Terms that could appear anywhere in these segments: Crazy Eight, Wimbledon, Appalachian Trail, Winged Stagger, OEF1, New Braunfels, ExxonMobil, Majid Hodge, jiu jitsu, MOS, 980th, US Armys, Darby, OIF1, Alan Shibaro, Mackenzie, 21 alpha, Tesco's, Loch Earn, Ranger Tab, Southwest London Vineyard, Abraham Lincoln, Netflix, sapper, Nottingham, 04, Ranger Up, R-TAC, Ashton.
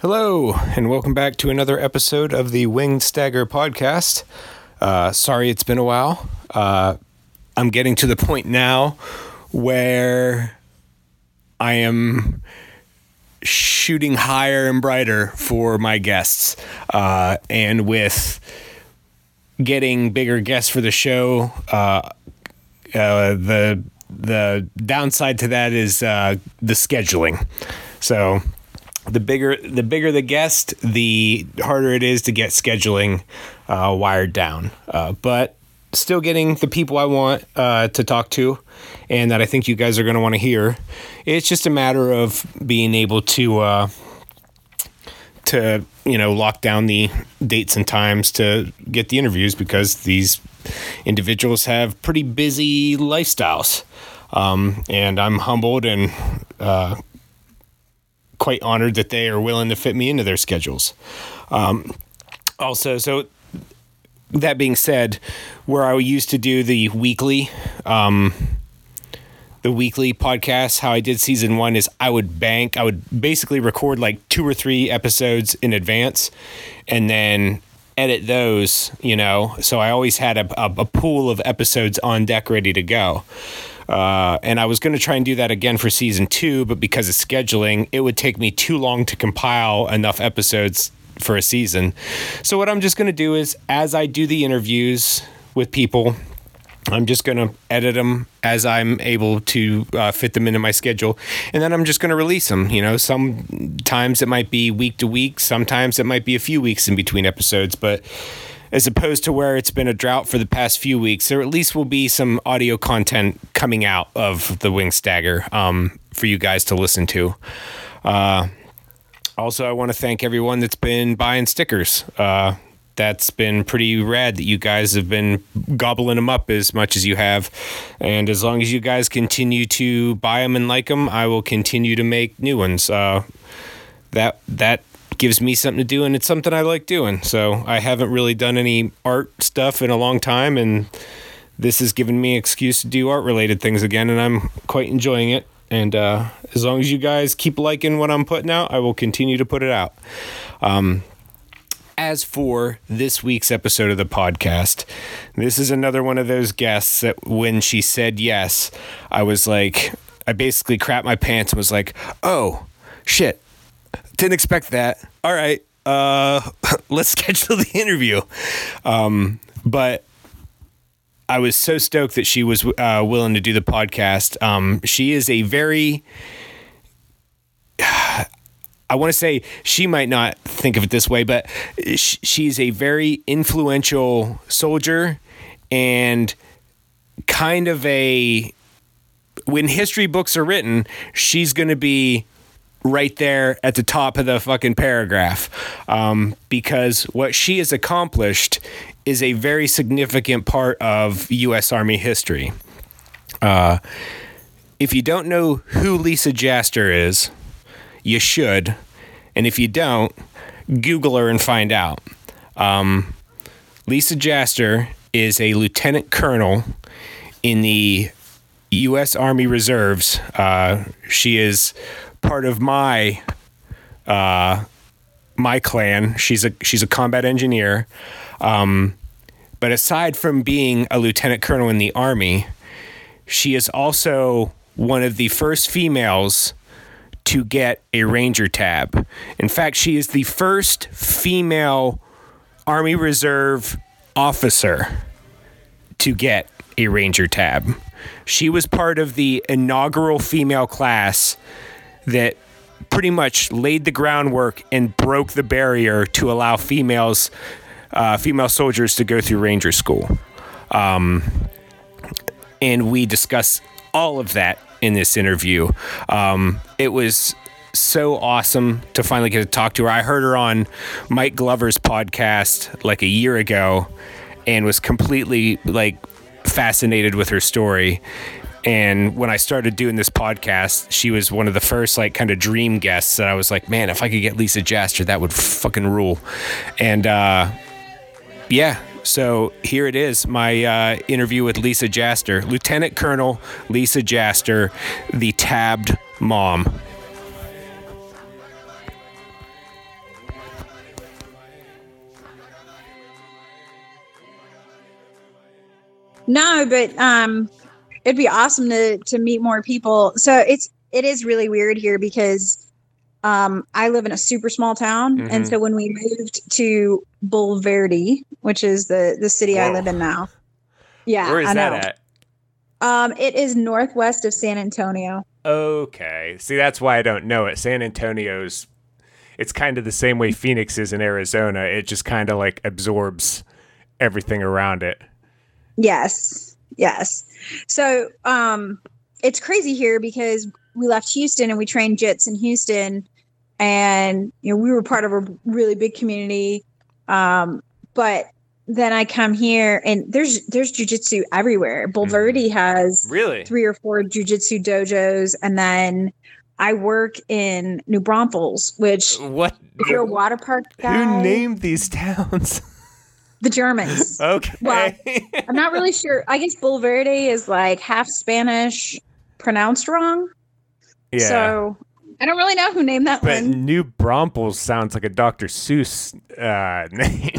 Hello, and welcome back to another episode of the Winged Stagger podcast. Sorry it's been a while. I'm getting to the point now where I am shooting higher and brighter for my guests. And with getting bigger guests for the show, the downside to that is the scheduling. So the bigger the guest, the harder it is to get scheduling wired down. But still getting the people I want to talk to and that I think you guys are going to want to hear. It's just a matter of being able to lock down the dates and times to get the interviews, because these individuals have pretty busy lifestyles. And I'm humbled and quite honored that they are willing to fit me into their schedules. Also, so that being said, where I used to do the weekly podcast, how I did season one is I would basically record like 2 or 3 episodes in advance and then edit those, so I always had a pool of episodes on deck ready to go. And I was going to try and do that again for season 2, but because of scheduling, it would take me too long to compile enough episodes for a season. So what I'm just going to do is, as I do the interviews with people, I'm just going to edit them as I'm able to fit them into my schedule. And then I'm just going to release them. Sometimes it might be week to week. Sometimes it might be a few weeks in between episodes, but as opposed to where it's been a drought for the past few weeks, there at least will be some audio content coming out of the Wing Stagger for you guys to listen to. Also, I want to thank everyone that's been buying stickers. That's been pretty rad that you guys have been gobbling them up as much as you have. And as long as you guys continue to buy them and like them, I will continue to make new ones. That gives me something to do, and it's something I like doing. So I haven't really done any art stuff in a long time, and this has given me an excuse to do art related things again, and I'm quite enjoying it. And as long as you guys keep liking what I'm putting out, I will continue to put it out. As for this week's episode of the podcast, this is another one of those guests that when she said yes, I basically crapped my pants and was like, oh shit, didn't expect that. All right, let's schedule the interview. But I was so stoked that she was willing to do the podcast. She is a very... I want to say she might not think of it this way, but she's a very influential soldier and kind of a... When history books are written, she's going to be right there at the top of the fucking paragraph, because what she has accomplished is a very significant part of U.S. Army history. If you don't know who Lisa Jaster is, you should. And if you don't, Google her and find out. Lisa Jaster is a lieutenant colonel in the U.S. Army Reserves. She is part of my clan. She's a combat engineer. But aside from being a lieutenant colonel in the Army, she is also one of the first females to get a Ranger Tab. In fact, she is the first female Army Reserve officer to get a Ranger Tab. She was part of the inaugural female class that pretty much laid the groundwork and broke the barrier to allow female soldiers to go through Ranger School. And we discuss all of that in this interview. It was so awesome to finally get to talk to her. I heard her on Mike Glover's podcast like a year ago and was completely fascinated with her story. And when I started doing this podcast, she was one of the first kind of dream guests that I was like, man, if I could get Lisa Jaster, that would fucking rule. And yeah, so here it is, my interview with Lisa Jaster, Lieutenant Colonel Lisa Jaster, the tabbed mom. No, but it'd be awesome to meet more people. So it is really weird here because I live in a super small town. Mm-hmm. And so when we moved to Bulverde, which is the city I live in now. Yeah. Where is that at? It is northwest of San Antonio. Okay. See, that's why I don't know it. San Antonio's, it's kind of the same way Phoenix is in Arizona. It just kind of like absorbs everything around it. Yes. Yes. So, it's crazy here because we left Houston and we trained jits in Houston, and you know, we were part of a really big community. But then I come here and there's jiu-jitsu everywhere. Bulverde has really 3 or 4 jiu-jitsu dojos. And then I work in New Braunfels, which if you're a water park guy. Who named these towns? The Germans. Okay. Well, I'm not really sure. I guess Bulverde is like half Spanish pronounced wrong. Yeah. So I don't really know who named that one. But New Braunfels sounds like a Dr. Seuss name.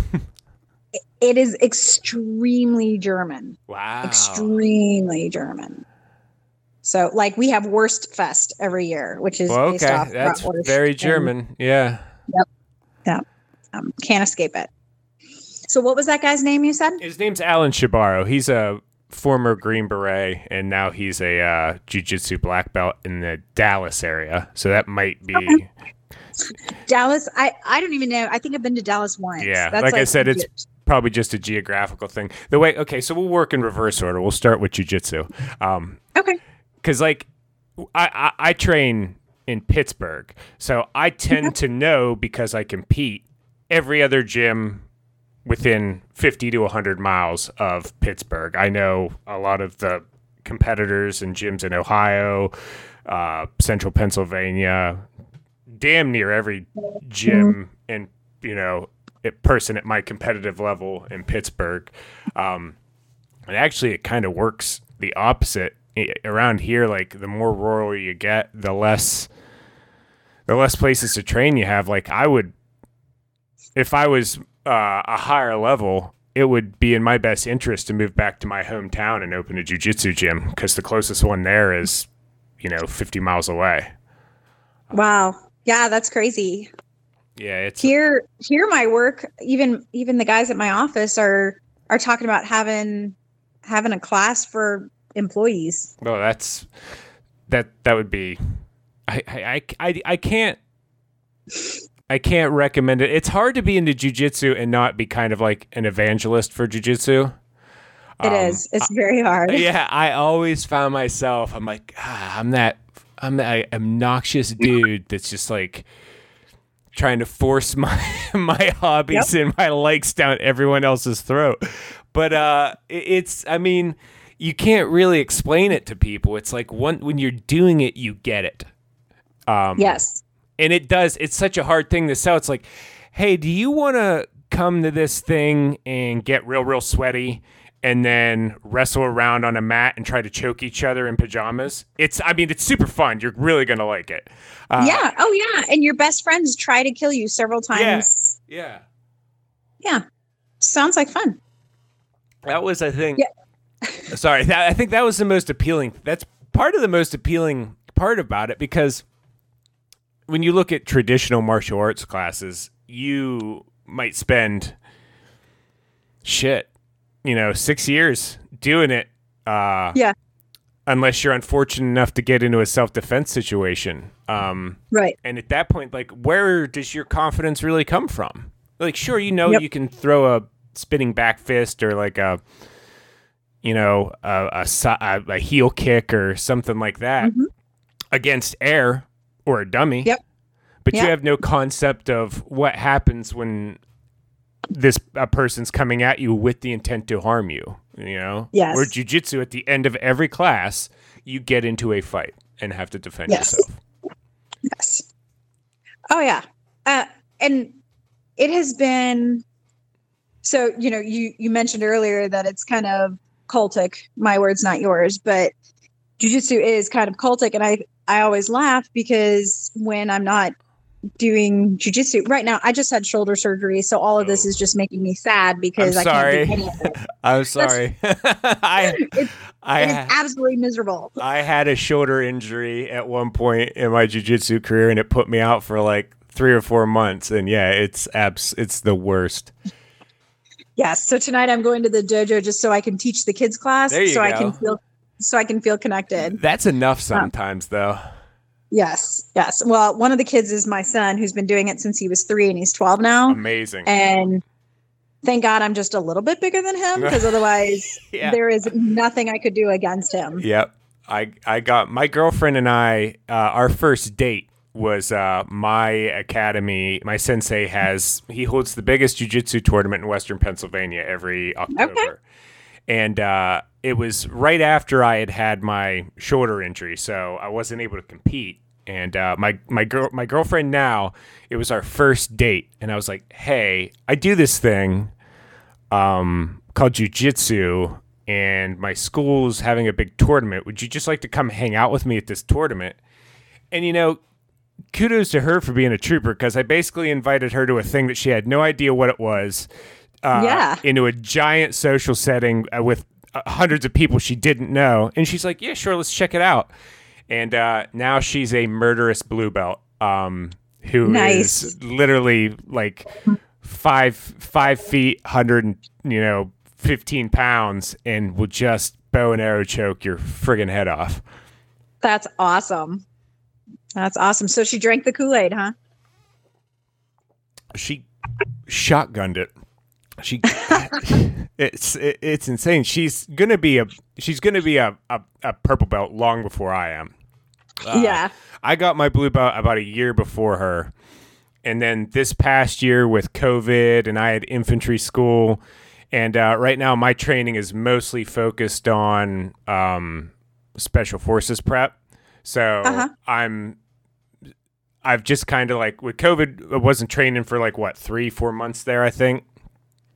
It is extremely German. Wow. Extremely German. So, like, we have Wurst Fest every year, which is based off that's Bratwurst. Very German. And, yeah. Yep. Yeah. Can't escape it. So, what was that guy's name you said? His name's Alan Shibaro. He's a former Green Beret, and now he's a jiu-jitsu black belt in the Dallas area. So that might be... Okay. Dallas, I don't even know. I think I've been to Dallas once. Yeah, that's like I said, legit. It's probably just a geographical thing. The way... Okay, so we'll work in reverse order. We'll start with jiu-jitsu. Okay. Because, like, I train in Pittsburgh, so I tend to know, because I compete, every other gym... within 50 to 100 miles of Pittsburgh. I know a lot of the competitors and gyms in Ohio, central Pennsylvania, damn near every gym and, you know, person at my competitive level in Pittsburgh. And actually it kind of works the opposite around here. Like the more rural you get, the less places to train you have. Like I would, if I was a higher level, it would be in my best interest to move back to my hometown and open a jiu-jitsu gym, because the closest one there is, you know, 50 miles away. Wow. Yeah, that's crazy. Yeah, it's here my work, even the guys at my office are talking about having a class for employees. Oh, that's that would be I can't recommend it. It's hard to be into jiu-jitsu and not be kind of like an evangelist for jiu-jitsu. It is. It's very hard. Yeah, I always found myself. I'm like, I'm that obnoxious dude that's just like trying to force my hobbies and my likes down everyone else's throat. But it's. I mean, you can't really explain it to people. It's like when you're doing it, you get it. Yes. And it does. It's such a hard thing to sell. It's like, hey, do you want to come to this thing and get real, real sweaty and then wrestle around on a mat and try to choke each other in pajamas? It's super fun. You're really going to like it. Yeah. Oh, yeah. And your best friends try to kill you several times. Yeah. Yeah. Sounds like fun. That was, I think. Yeah. Sorry. I think that was the most appealing. That's part of the most appealing part about it, because when you look at traditional martial arts classes, you might spend 6 years doing it. Unless you're unfortunate enough to get into a self-defense situation. Right. And at that point, like, where does your confidence really come from? Like, sure, you can throw a spinning back fist or like a heel kick or something like that against air. Or a dummy. Yep. But you have no concept of what happens when a person's coming at you with the intent to harm you, you know? Yes. Or jiu-jitsu, at the end of every class, you get into a fight and have to defend yourself. Yes. Oh, yeah. And it has been... So, you know, you mentioned earlier that it's kind of cultic. My words, not yours. But jiu-jitsu is kind of cultic, and I always laugh because when I'm not doing jiu-jitsu right now. I just had shoulder surgery, so all of this is just making me sad because I can't do anything. I'm sorry. It's absolutely miserable. I had a shoulder injury at one point in my jiu-jitsu career, and it put me out for like 3 or 4 months. And yeah, it's the worst. Yes. So tonight I'm going to the dojo just so I can teach the kids class, so I can feel connected. That's enough sometimes, though. Yes. Yes. Well, one of the kids is my son, who's been doing it since he was 3, and he's 12 now. Amazing. And thank God I'm just a little bit bigger than him, because otherwise there is nothing I could do against him. Yep. I got my girlfriend and I, our first date was my academy. My sensei holds the biggest jiu-jitsu tournament in Western Pennsylvania every October. Okay. And it was right after I had my shoulder injury, so I wasn't able to compete. And my girlfriend now, it was our first date, and I was like, "Hey, I do this thing called jiu-jitsu, and my school's having a big tournament. Would you just like to come hang out with me at this tournament?" And kudos to her for being a trooper, because I basically invited her to a thing that she had no idea what it was. Into a giant social setting with hundreds of people she didn't know. And she's like, yeah, sure, let's check it out. And now she's a murderous blue belt who is literally like 5 feet, 115 pounds, and will just bow and arrow choke your friggin' head off. That's awesome. That's awesome. So she drank the Kool-Aid, huh? She shotgunned it. It's insane. She's gonna be a purple belt long before I am. I got my blue belt about a year before her, and then this past year with COVID, and I had infantry school, and right now my training is mostly focused on special forces prep. So I've just kind of like, with COVID, I wasn't training for like 3-4 months there, I think.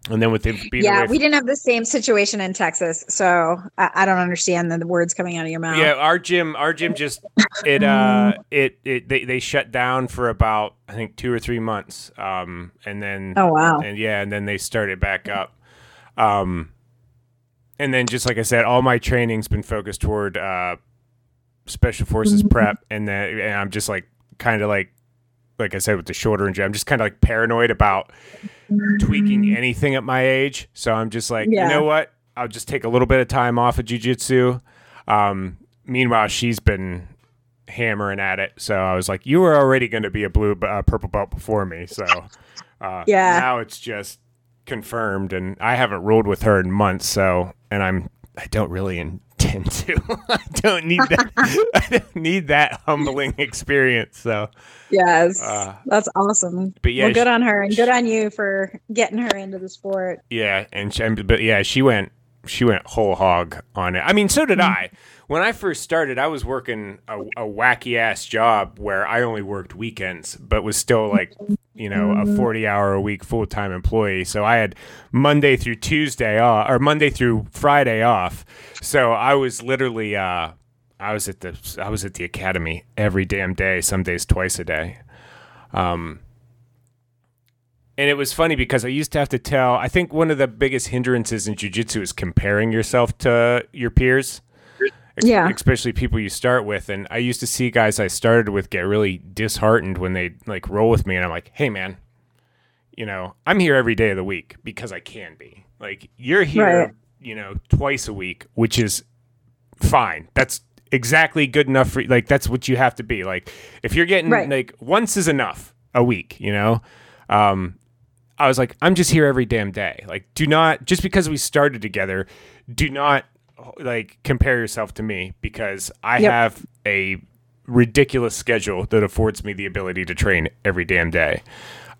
And then with we didn't have the same situation in Texas, so I don't understand the words coming out of your mouth. Yeah, our gym just they shut down for about, I think, 2 or 3 months, and then and then they started back up, and then just like I said, all my training's been focused toward special forces prep, and I'm just like I said with the shoulder injury, I'm just kind of like paranoid about tweaking anything at my age. So I'm just like, you know what? I'll just take a little bit of time off of jiu-jitsu. Meanwhile, she's been hammering at it. So I was like, you were already going to be a purple belt before me. So now it's just confirmed, and I haven't rolled with her in months. So, and I don't really intend to. I don't need that humbling experience. So yes, that's awesome. But yeah, good on her, and good on you for getting her into the sport. Yeah, she went whole hog on it. I mean, so did I. When I first started, I was working a wacky ass job where I only worked weekends, but was still like, a 40-hour-a-week full-time employee. So I had Monday through Tuesday off, or Monday through Friday off. So I was literally, I was at the academy every damn day, some days twice a day. And it was funny because I used to have to tell, I think one of the biggest hindrances in jiu-jitsu is comparing yourself to your peers. Yeah. Especially people you start with. And I used to see guys I started with get really disheartened when they like roll with me. And I'm like, hey, man, I'm here every day of the week because I can be. Like, you're here, right, twice a week, which is fine. That's exactly good enough for you. Like, that's what you have to be. Like, if you're getting like once is enough a week, I was like, I'm just here every damn day. Like, just because we started together, do not like compare yourself to me, because I have a ridiculous schedule that affords me the ability to train every damn day.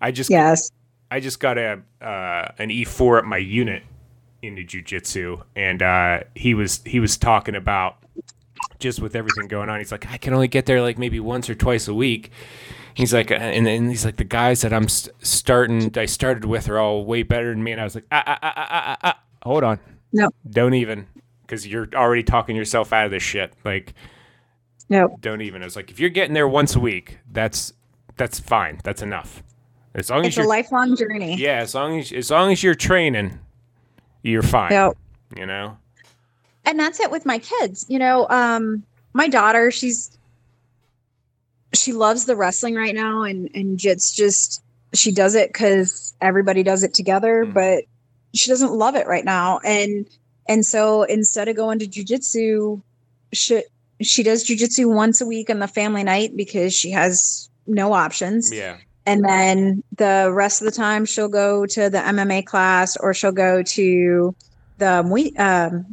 I just got an E4 at my unit into jiu-jitsu, and he was talking about, just with everything going on, he's like, I can only get there like maybe once or twice a week. He's like, and he's like, the guys that I started with are all way better than me. And I was like, hold on. No. Don't even, because you're already talking yourself out of this shit. Like, no. Don't even. I was like, if you're getting there once a week, that's that's fine. That's enough. As long as it's a lifelong journey. Yeah, as long as you're training, you're fine. Yep. You know. And that's it with my kids. You know, my daughter, she loves the wrestling right now, and it's just she does it because everybody does it together, but she doesn't love it right now. And so instead of going to jiu-jitsu, she does jiu-jitsu once a week on the family night because she has no options. Yeah. And then the rest of the time she'll go to the MMA class, or she'll go to the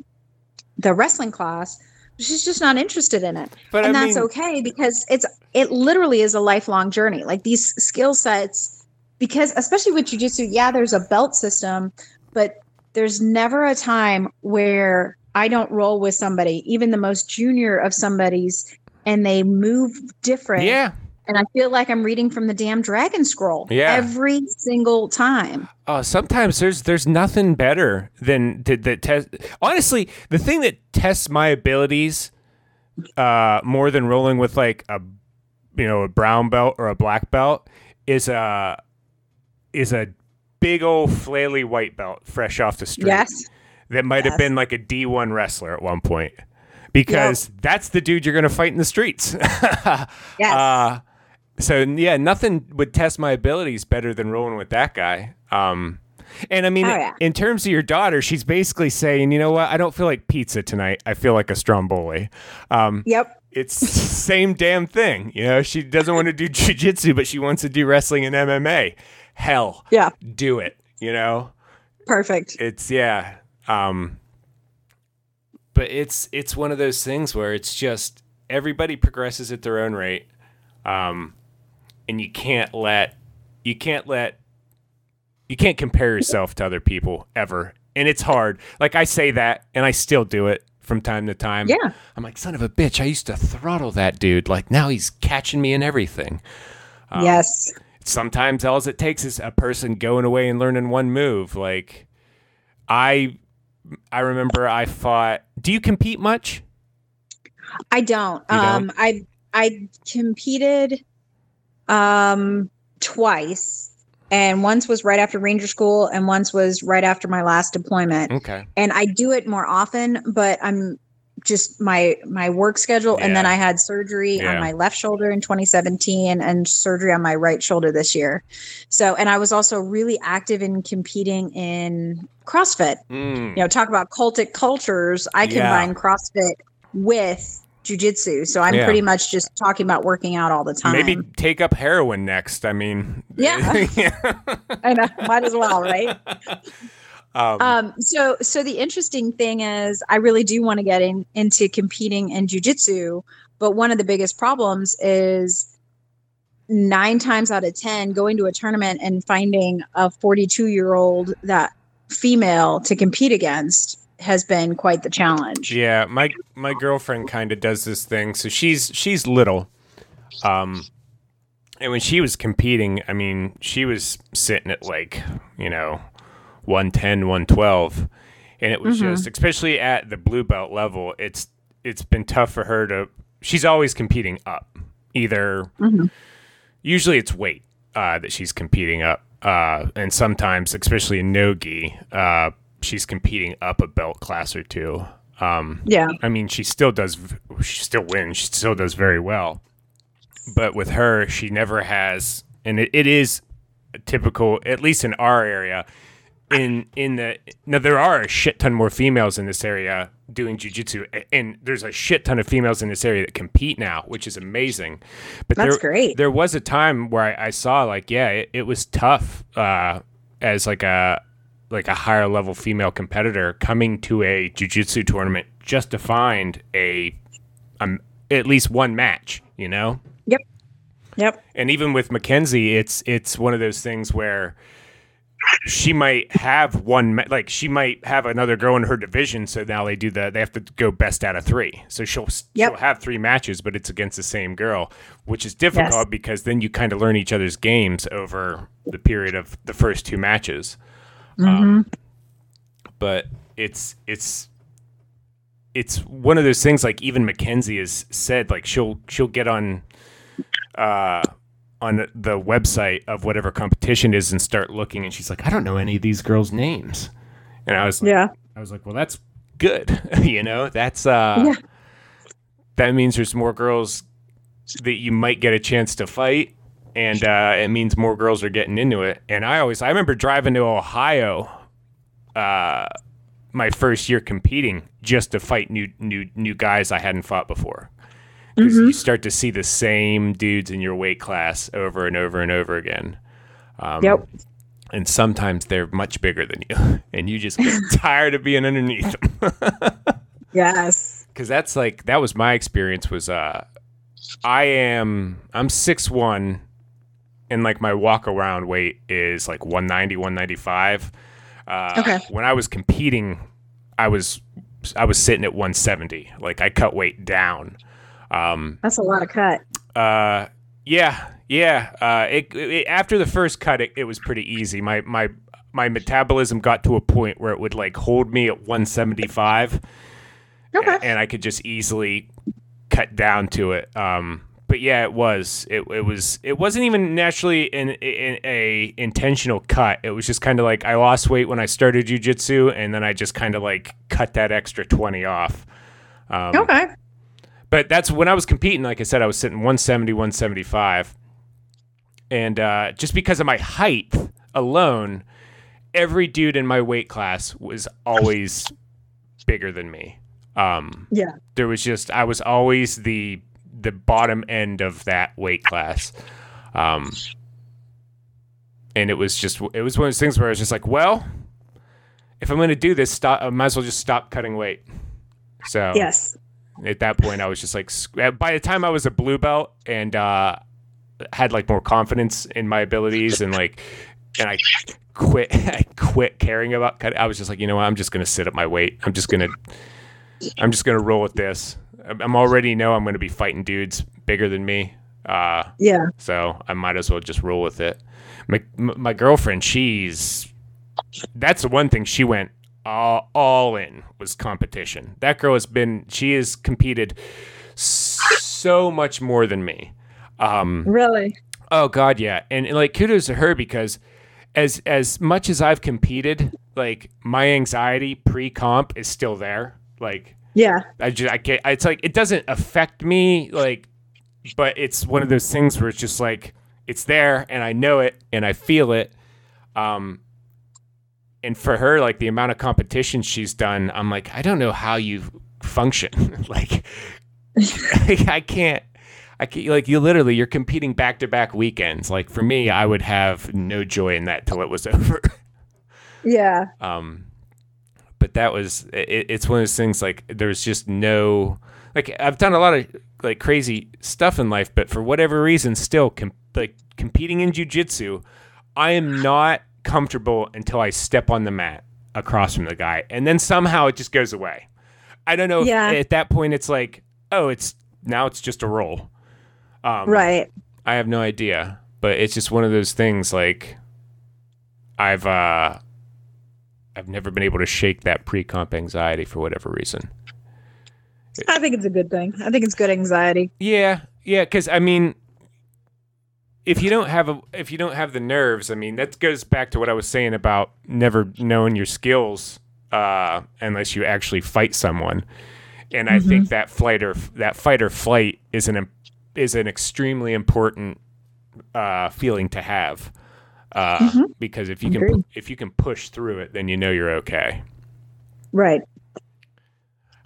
wrestling class. She's just not interested in it. But and that's okay, because it literally is a lifelong journey. Like these skill sets, because especially with jiu-jitsu, yeah, there's a belt system, but there's never a time where I don't roll with somebody, even the most junior of somebody's, and they move different. Yeah. And I feel like I'm reading from the damn Dragon Scroll every single time. Sometimes there's nothing better than that test. Honestly, the thing that tests my abilities more than rolling with like a brown belt or a black belt is a big old flaily white belt fresh off the street. Yes. That might have been like a D1 wrestler at one point, because that's the dude you're going to fight in the streets. So, yeah, nothing would test my abilities better than rolling with that guy. And, I mean, in terms of your daughter, she's basically saying, you know what? I don't feel like pizza tonight. I feel like a stromboli. It's the same damn thing. You know, she doesn't want to do jiu-jitsu, but she wants to do wrestling and MMA. Hell, do it, you know? Perfect. It's, yeah. But it's one of those things where it's just everybody progresses at their own rate. And you can't compare yourself to other people ever. And it's hard. Like I say that, and I still do it from time to time. Yeah. I'm like, son of a bitch. I used to throttle that dude. Like now he's catching me in everything. Yes. Sometimes all it takes is a person going away and learning one move. Like I remember I fought. Do you compete much? I don't. I competed twice, and once was right after Ranger School, and once was right after my last deployment. Okay. And I do it more often, but I'm just my work schedule. Yeah. And then I had surgery on my left shoulder in 2017 and surgery on my right shoulder this year. So, and I was also really active in competing in CrossFit. You know, talk about cultic cultures. I combine CrossFit with jiu-jitsu, so I'm pretty much just talking about working out all the time. Maybe take up heroin next. I mean, I know, might as well, right? So the interesting thing is I really do want to get into competing in jiu-jitsu, but one of the biggest problems is 9 times out of 10 going to a tournament and finding a 42-year-old that female to compete against has been quite the challenge. Yeah, my girlfriend kind of does this thing. So she's little. And when she was competing, I mean, she was sitting at like, you know, 110, 112. And it was just, especially at the blue belt level, it's been tough for her to, she's always competing up. Either usually it's weight that she's competing up. And sometimes, especially in no-gi, she's competing up a belt class or two. I mean, she still wins. She still does very well. But with her, she never has, and it is typical, at least in our area. Now there are a shit ton more females in this area doing jiu-jitsu, and there's a shit ton of females in this area that compete now, which is amazing. But great. There was a time where I saw like, it was tough as like a higher level female competitor coming to a jiu-jitsu tournament just to find at least one match, you know? Yep. And even with Mackenzie, it's one of those things where she might have she might have another girl in her division. So now they have to go best out of 3. So she'll have 3 matches, but it's against the same girl, which is difficult because then you kind of learn each other's games over the period of the first 2 matches. But it's one of those things, like even Mackenzie has said, like she'll get on on the website of whatever competition is and start looking, and she's like, I don't know any of these girls' names. And I was like, yeah. I was like, well, that's good. You know, that's yeah. That means there's more girls that you might get a chance to fight, and it means more girls are getting into it. And I remember driving to Ohio my first year competing just to fight new guys I hadn't fought before. Because mm-hmm. you start to see the same dudes in your weight class over and over and over again. Yep. And sometimes they're much bigger than you, and you just get tired of being underneath them. Yes. Because that's like, that was my experience was, I'm 6'1", and like my walk around weight is like 190, 195. Okay. When I was competing, I was sitting at 170. Like I cut weight down. That's a lot of cut. Yeah. It after the first cut, it was pretty easy. My metabolism got to a point where it would like hold me at 175, okay, and I could just easily cut down to it. But yeah, it wasn't even naturally an intentional cut. It was just kind of like I lost weight when I started jiu-jitsu, and then I just kind of like cut that extra 20 off. Okay. But that's when I was competing, like I said, I was sitting 170, 175. And just because of my height alone, every dude in my weight class was always bigger than me. Yeah. There was just, I was always the bottom end of that weight class. And it was one of those things where I was just like, well, if I'm going to do this, I might as well just stop cutting weight. So. Yes. At that point, I was just like, by the time I was a blue belt and had like more confidence in my abilities and I quit caring about cutting. I was just like, you know what? I'm just going to sit at my weight. I'm just going to roll with this. I'm already know I'm going to be fighting dudes bigger than me. Yeah. So I might as well just roll with it. My girlfriend, that's the one thing she went all in was competition. That girl she has competed so much more than me. Really? Oh God, yeah. And like kudos to her, because as much as I've competed, like my anxiety pre-comp is still there. Like yeah, I can't. It's like it doesn't affect me, like, but it's one of those things where it's just like it's there, and I know it, and I feel it. And for her, like the amount of competition she's done, I'm like, I don't know how you function. Like, I can't, like you literally, you're competing back-to-back weekends. Like for me, I would have no joy in that till it was over. Yeah. But that was, it's one of those things like there's just no, like I've done a lot of like crazy stuff in life, but for whatever reason, still like competing in jiu-jitsu, I am not comfortable until I step on the mat across from the guy, and then somehow it just goes away. I don't know if at that point it's like, oh, it's just a roll. Right. I have no idea, but it's just one of those things like I've never been able to shake that pre-comp anxiety for whatever reason. I think it's a good thing. I think it's good anxiety. Yeah, because I mean, If you don't have the nerves, I mean, that goes back to what I was saying about never knowing your skills unless you actually fight someone. And mm-hmm. I think that fight or flight is an extremely important feeling to have mm-hmm. because if you can push through it, then you know you're okay. Right.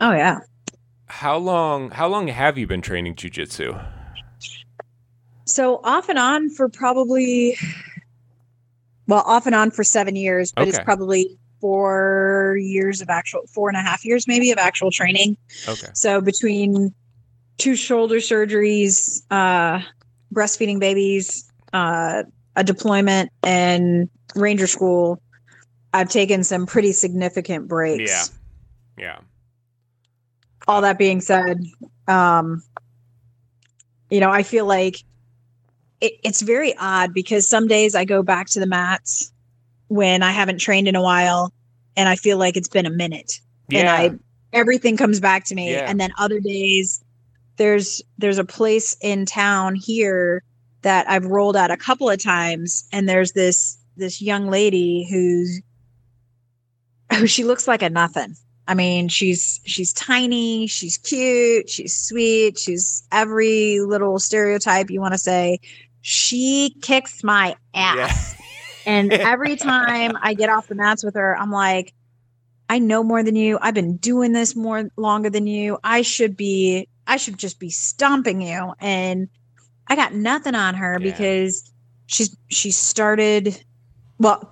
Oh yeah. How long have you been training jiu-jitsu? So off and on for 7 years, but okay. It's probably 4 years of actual 4.5 years, maybe of actual training. Okay. So between 2 shoulder surgeries, breastfeeding babies, a deployment and Ranger School, I've taken some pretty significant breaks. Yeah. All that being said, you know, I feel like it's very odd because some days I go back to the mats when I haven't trained in a while and I feel like it's been a minute and everything comes back to me. Yeah. And then other days there's a place in town here that I've rolled out a couple of times. And there's this young lady who she looks like a nothing. I mean, she's tiny, she's cute, she's sweet, she's every little stereotype you want to say. She kicks my ass. Yeah. And every time I get off the mats with her, I'm like, I know more than you. I've been doing this longer than you. I should just be stomping you. And I got nothing on her because she started, well,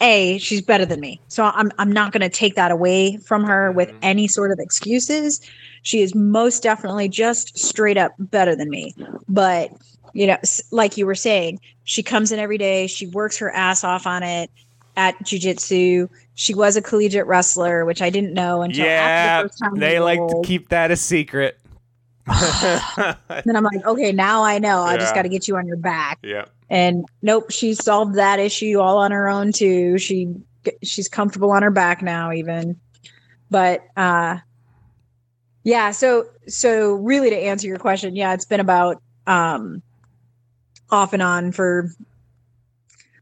A, she's better than me. So I'm not going to take that away from her with any sort of excuses. She is most definitely just straight up better than me. But, you know, like you were saying, she comes in every day. She works her ass off on it at jiu-jitsu. She was a collegiate wrestler, which I didn't know until after the first time. They like to keep that a secret. Then I'm like, okay, now I know. I just got to get you on your back. Yeah. And nope, she solved that issue all on her own too. She's comfortable on her back now, even. But So really, to answer your question, it's been about off and on for.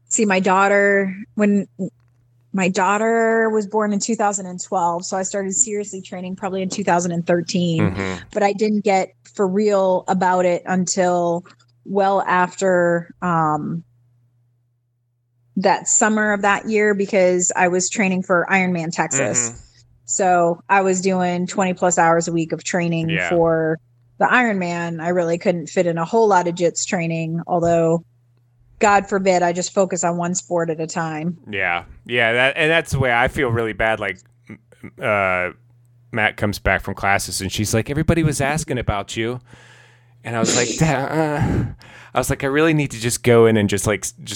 See, my daughter was born in 2012, so I started seriously training probably in 2013. Mm-hmm. But I didn't get for real about it until well after that summer of that year, because I was training for Ironman Texas. Mm-hmm. So I was doing 20 plus hours a week of training for the Ironman. I really couldn't fit in a whole lot of JITS training, although God forbid I just focus on one sport at a time. Yeah. Yeah. That's the way I feel really bad. Like, Matt comes back from classes and she's like, everybody was asking about you. And I was like, I really need to just go in and just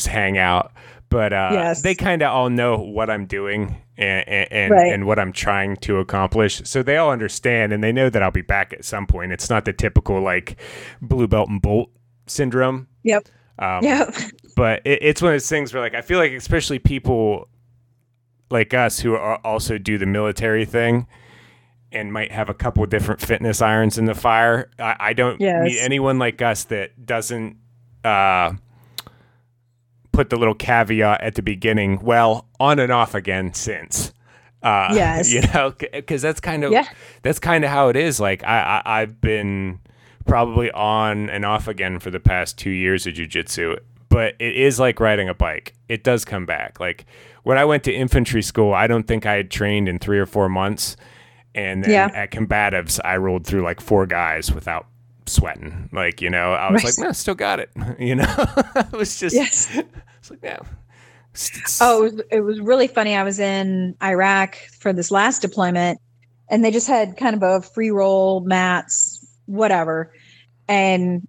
hang out. But they kind of all know what I'm doing and what I'm trying to accomplish. So they all understand and they know that I'll be back at some point. It's not the typical like blue belt and bolt syndrome. Yep. But it's one of those things where like I feel like especially people like us who are also do the military thing and might have a couple of different fitness irons in the fire. I don't meet anyone like us that doesn't put the little caveat at the beginning. Well, on and off again since. You know, because that's kind of how it is. Like I've been probably on and off again for the past 2 years of jiu-jitsu, but it is like riding a bike. It does come back. Like when I went to infantry school, I don't think I had trained in 3 or 4 months. And then at combatives, I rolled through like 4 guys without sweating. Like, you know, I was like, no, still got it. You know, I was just, it's like, no. It was really funny. I was in Iraq for this last deployment and they just had kind of a free roll mats, whatever. And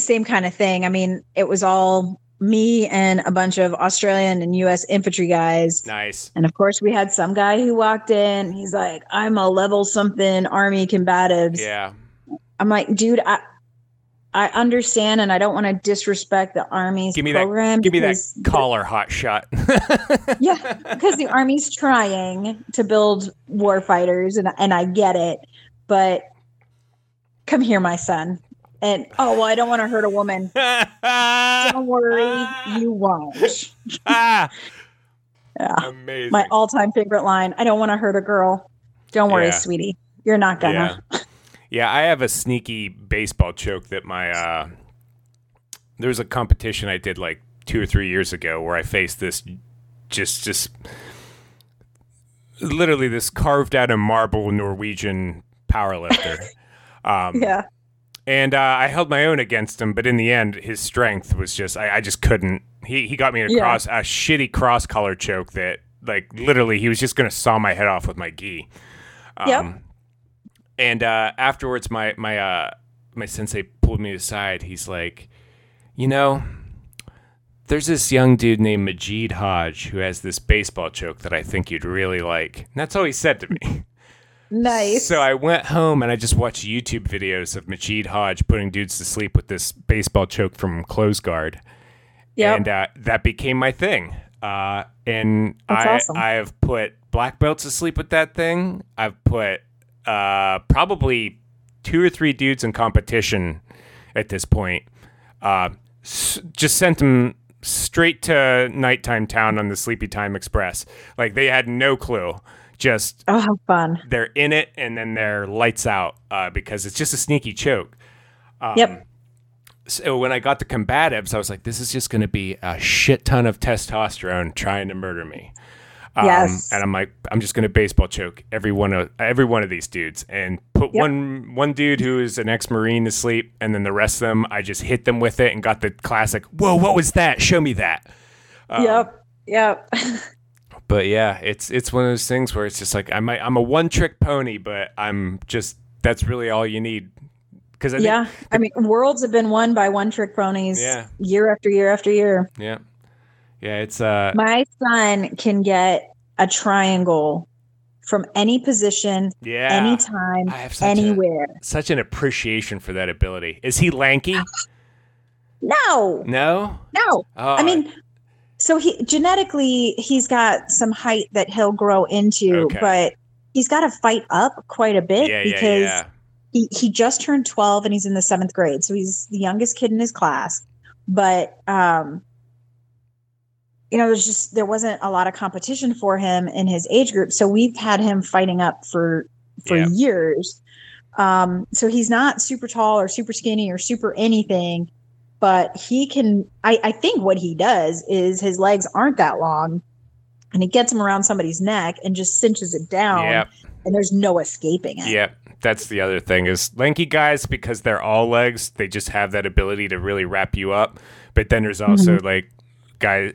same kind of thing. I mean, it was all me and a bunch of Australian and U.S. infantry guys. Nice. And of course, we had some guy who walked in. He's like, I'm a level something Army combatives. Yeah. I'm like, dude, I understand, and I don't want to disrespect the Army's program. Give me that collar hot shot. Because the Army's trying to build war fighters, and I get it. But come here, my son. And, I don't want to hurt a woman. Don't worry, you won't. Amazing. My all-time favorite line, I don't want to hurt a girl. Don't worry, sweetie. You're not gonna. Yeah. I have a sneaky baseball choke that my there was a competition I did like 2 or 3 years ago where I faced this just literally this carved out of marble Norwegian powerlifter. And I held my own against him, but in the end, his strength was just, I just couldn't. He got me in a shitty cross-collar choke that, like, literally, he was just going to saw my head off with my gi. And afterwards, my sensei pulled me aside. He's like, you know, there's this young dude named Majid Hodge who has this baseball choke that I think you'd really like. And that's all he said to me. Nice. So I went home and I just watched YouTube videos of Majid Hodge putting dudes to sleep with this baseball choke from close guard. Yeah. And that became my thing. Awesome. I have put black belts to sleep with that thing. I've put probably 2 or 3 dudes in competition at this point. just sent them straight to nighttime town on the Sleepy Time Express. Like, they had no clue. Just, oh, how fun. They're in it, and then they're lights out, because it's just a sneaky choke. Yep. So when I got the combatives, I was like, this is just going to be a shit ton of testosterone trying to murder me. Yes. And I'm like, I'm just going to baseball choke every one of these dudes, and put one dude who is an ex-Marine to sleep, and then the rest of them, I just hit them with it and got the classic, whoa, what was that? Show me that. Yep. But yeah, it's one of those things where it's just like, I'm a one-trick pony, but I'm just, that's really all you need. Because I mean, worlds have been won by one-trick ponies year after year after year. Yeah. Yeah, it's... my son can get a triangle from any position, anytime, anywhere. Such an appreciation for that ability. Is he lanky? No? No. Oh, I mean, so he genetically, he's got some height that he'll grow into, but he's got to fight up quite a bit because... Yeah. He just turned 12 and he's in the 7th grade. So he's the youngest kid in his class. But, there wasn't a lot of competition for him in his age group. So we've had him fighting up for years. So he's not super tall or super skinny or super anything, but he can, I think what he does is his legs aren't that long, and he gets them around somebody's neck and just cinches it down, and there's no escaping it. Yep. That's the other thing is lanky guys, because they're all legs, they just have that ability to really wrap you up. But then there's also like guys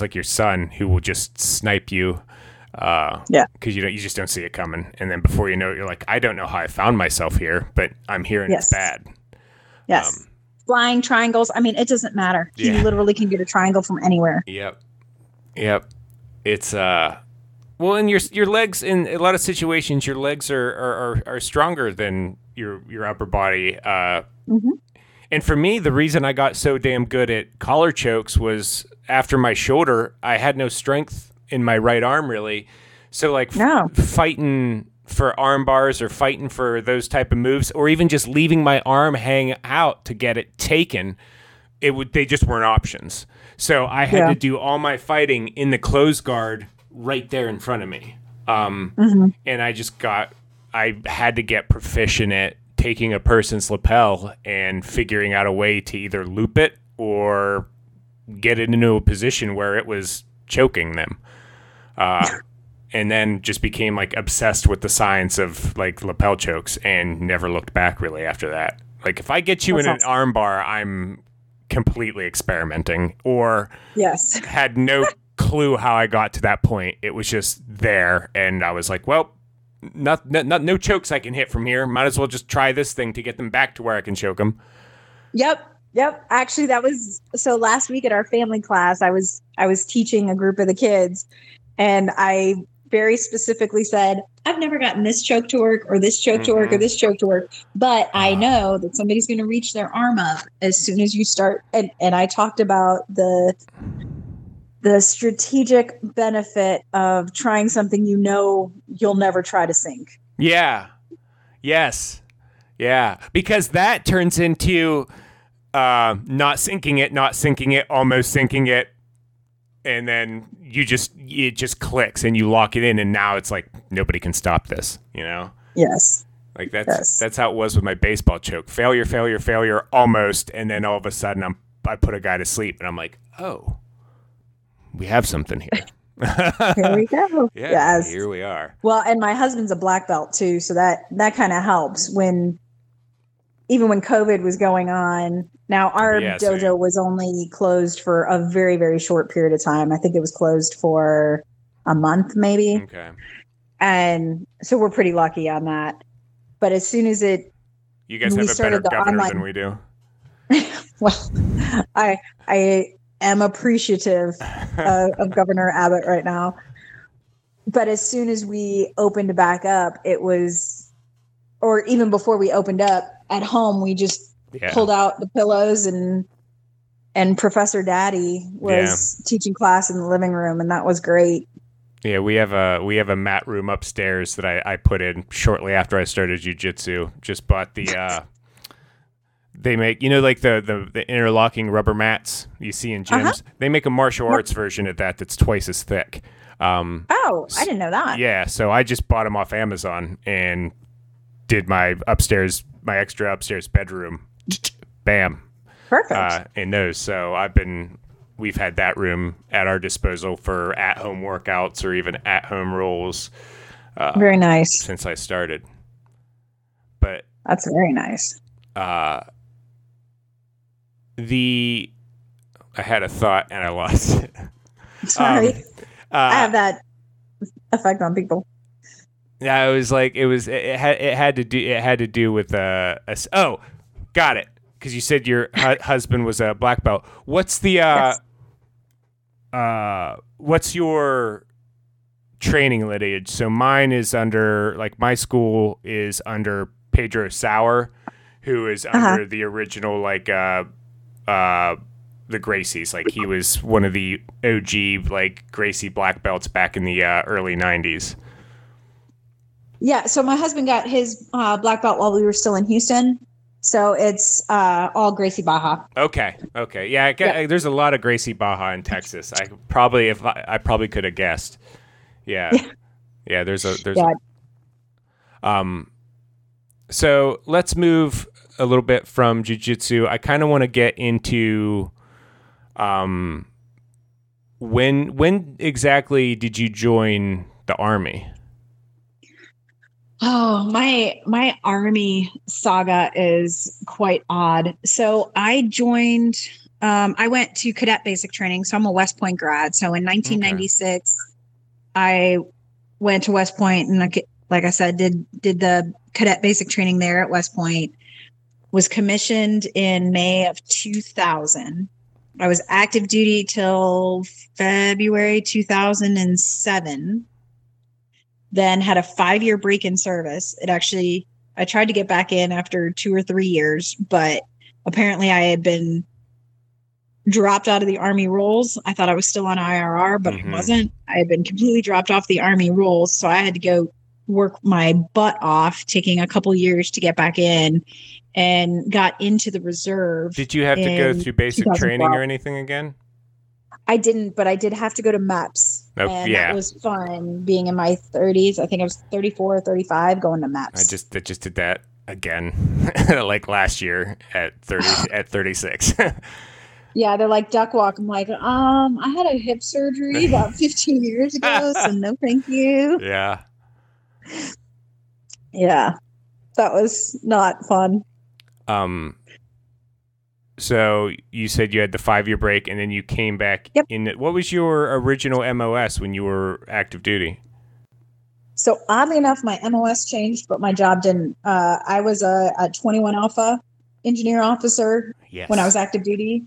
like your son who will just snipe you because you just don't see it coming. And then before you know it, you're like, I don't know how I found myself here, but I'm here and it's bad. Yes. Flying triangles. I mean, it doesn't matter. Yeah. You literally can get a triangle from anywhere. Yep. It's... Well, and your legs, in a lot of situations, your legs are stronger than your upper body. And for me, the reason I got so damn good at collar chokes was after my shoulder, I had no strength in my right arm, really. So, like, fighting for arm bars or fighting for those type of moves, or even just leaving my arm hang out to get it taken, they just weren't options. So I had to do all my fighting in the closed guard right there in front of me. And I had to get proficient at taking a person's lapel and figuring out a way to either loop it or get it into a position where it was choking them. And then just became like obsessed with the science of like lapel chokes and never looked back really after that. Like if I get you an arm bar, I'm completely experimenting or had no clue how I got to that point. It was just there, and I was like, well, no chokes I can hit from here, might as well just try this thing to get them back to where I can choke them. Yep. Actually, that was so last week at our family class, I was teaching a group of the kids, and I very specifically said, I've never gotten this choke to work or this choke to work or this choke to work, but I know that somebody's going to reach their arm up as soon as you start. And I talked about the strategic benefit of trying something you'll never try to sink. Yeah. Yes. Yeah. Because that turns into not sinking it, almost sinking it. And then it just clicks and you lock it in. And now it's like, nobody can stop this, you know? Yes. Like that's how it was with my baseball choke. Failure, almost. And then all of a sudden I put a guy to sleep and I'm like, oh, we have something here. Here we go. Yes. Here we are. Well, and my husband's a black belt too. So that kind of helps even when COVID was going on. Now our dojo was only closed for a very, very short period of time. I think it was closed for a month maybe. Okay. And so we're pretty lucky on that. But as soon as you guys have a better governor than we do. Well, I am appreciative of Governor Abbott right now. But as soon as we opened back up, or even before we opened up at home, we just pulled out the pillows and Professor Daddy was teaching class in the living room. And that was great. Yeah. We have a mat room upstairs that I put in shortly after I started jiu jitsu. Just bought the, they make, you know, like the interlocking rubber mats you see in gyms. They make a martial arts version of that that's twice as thick. Oh, I didn't know that. Yeah, so I just bought them off Amazon and did my extra upstairs bedroom. Bam. Perfect. In those, so we've had that room at our disposal for at-home workouts or even at-home rolls. Very nice. Since I started. But that's very nice. I had a thought and I lost it. Sorry. I have that effect on people. Yeah, it was like it had to do with got it, because you said your husband was a black belt. What's the what's your training lineage? So mine is under, like, my school is under Pedro Sauer, who is under the original, like, the Gracies. Like, he was one of the OG, like, Gracie black belts back in the early 90s. Yeah, so my husband got his black belt while we were still in Houston. So it's all Gracie Baja. Okay. Yeah, there's a lot of Gracie Baja in Texas. I probably could have guessed. Yeah. Yeah, so let's move a little bit from jiu-jitsu. I kind of want to get into when exactly did you join the Army? Oh, my Army saga is quite odd. So I joined, I went to cadet basic training. So I'm a West Point grad. So in 1996, I went to West Point and, like I said, did the cadet basic training there at West Point. Was commissioned in May of 2000. I was active duty till February 2007. Then had a 5-year break in service. I tried to get back in after 2 or 3 years, but apparently I had been dropped out of the Army rolls. I thought I was still on IRR, but I wasn't. I had been completely dropped off the Army rolls. So I had to go work my butt off, taking a couple years to get back in, and got into the reserve. Did you have to go through basic training or anything again? I didn't, but I did have to go to MEPS. Oh, and yeah. That was fun being in my 30s. I think I was 34 or 35 going to MEPS. I just did that again, like last year at 30 at 36. Yeah, they're like duck walk. I'm like, I had a hip surgery about 15 years ago, so no thank you. Yeah. Yeah. That was not fun. So you said you had the 5-year break, and then you came back. Yep. What was your original MOS when you were active duty? So oddly enough, my MOS changed, but my job didn't. I was a 21 alpha engineer officer when I was active duty,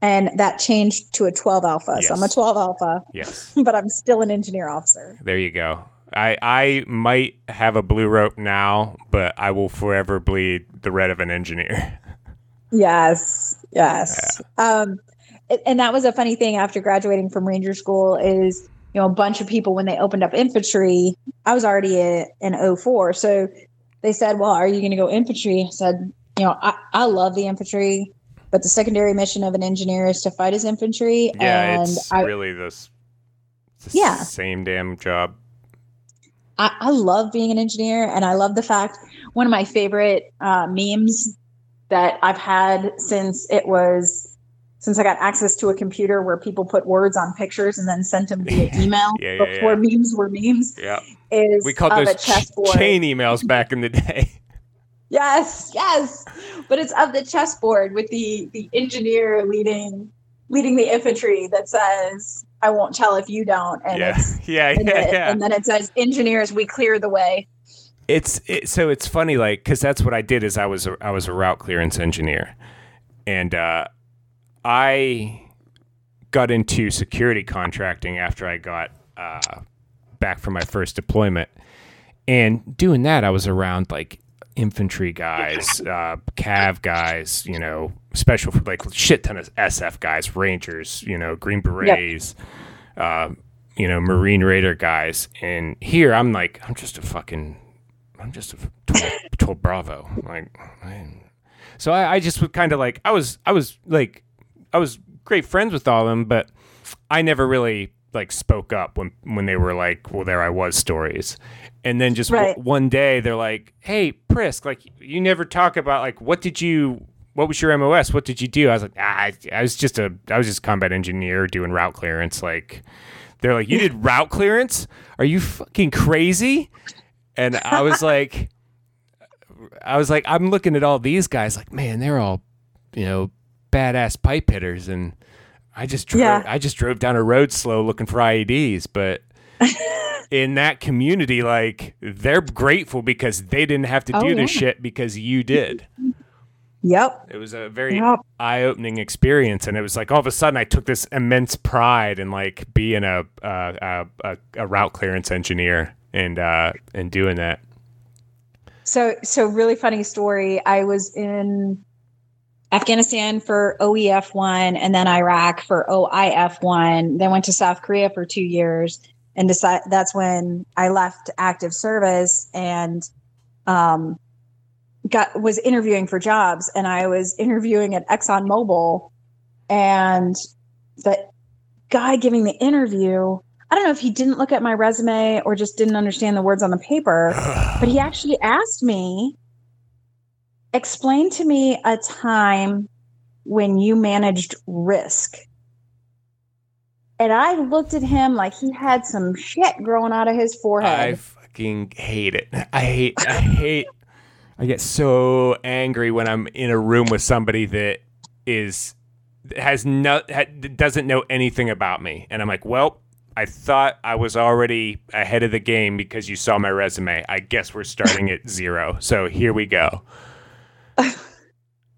and that changed to a 12 alpha. Yes. So I'm a 12 alpha, but I'm still an engineer officer. There you go. I might have a blue rope now, but I will forever bleed the red of an engineer. Yes. Yeah. And that was a funny thing after graduating from Ranger School is, you know, a bunch of people, when they opened up infantry, I was already in 04. So they said, well, are you going to go infantry? I said, you know, I love the infantry, but the secondary mission of an engineer is to fight as infantry. Yeah, and it's really the same damn job. I love being an engineer, and I love the fact, one of my favorite memes that I've had since I got access to a computer, where people put words on pictures and then sent them via email before memes were memes. Yeah, we called those chain emails back in the day. Yes, but it's of the chessboard with the engineer leading the infantry that says, "I won't tell if you don't," and and then it says, "Engineers, we clear the way." So it's funny, like, because that's what I did. Is I was a route clearance engineer, and I got into security contracting after I got back from my first deployment. And doing that, I was around, like, infantry guys, cav guys, you know, special, like, shit ton of SF guys, Rangers, you know, Green Berets, you know, Marine Raider guys. And here I'm like, I'm just a 12 Bravo. Like, So I just would kind of like, I was great friends with all of them, but I never really like spoke up when they were like, well, there I was stories. And then just right. One day they're like, hey, Prisk, like you never talk about like, what was your MOS? What did you do? I was like, I was just combat engineer doing route clearance. Like they're like, you did route clearance? Are you fucking crazy? And I was like, I'm looking at all these guys like, man, they're all, you know, badass pipe hitters. And I just drove down a road slow looking for IEDs. But in that community, like they're grateful because they didn't have to do this shit because you did. Yep. It was a very eye-opening experience. And it was like, all of a sudden I took this immense pride in like being a route clearance engineer and doing that. So really funny story. I was in Afghanistan for OEF1 and then Iraq for OIF1. Then went to South Korea for 2 years and that's when I left active service and, was interviewing for jobs, and I was interviewing at ExxonMobil, and the guy giving the interview, I don't know if he didn't look at my resume or just didn't understand the words on the paper, but he actually asked me, explain to me a time when you managed risk. And I looked at him like he had some shit growing out of his forehead. I fucking hate it. I hate I get so angry when I'm in a room with somebody that doesn't know anything about me. And I'm like, well, I thought I was already ahead of the game because you saw my resume. I guess we're starting at zero. So here we go.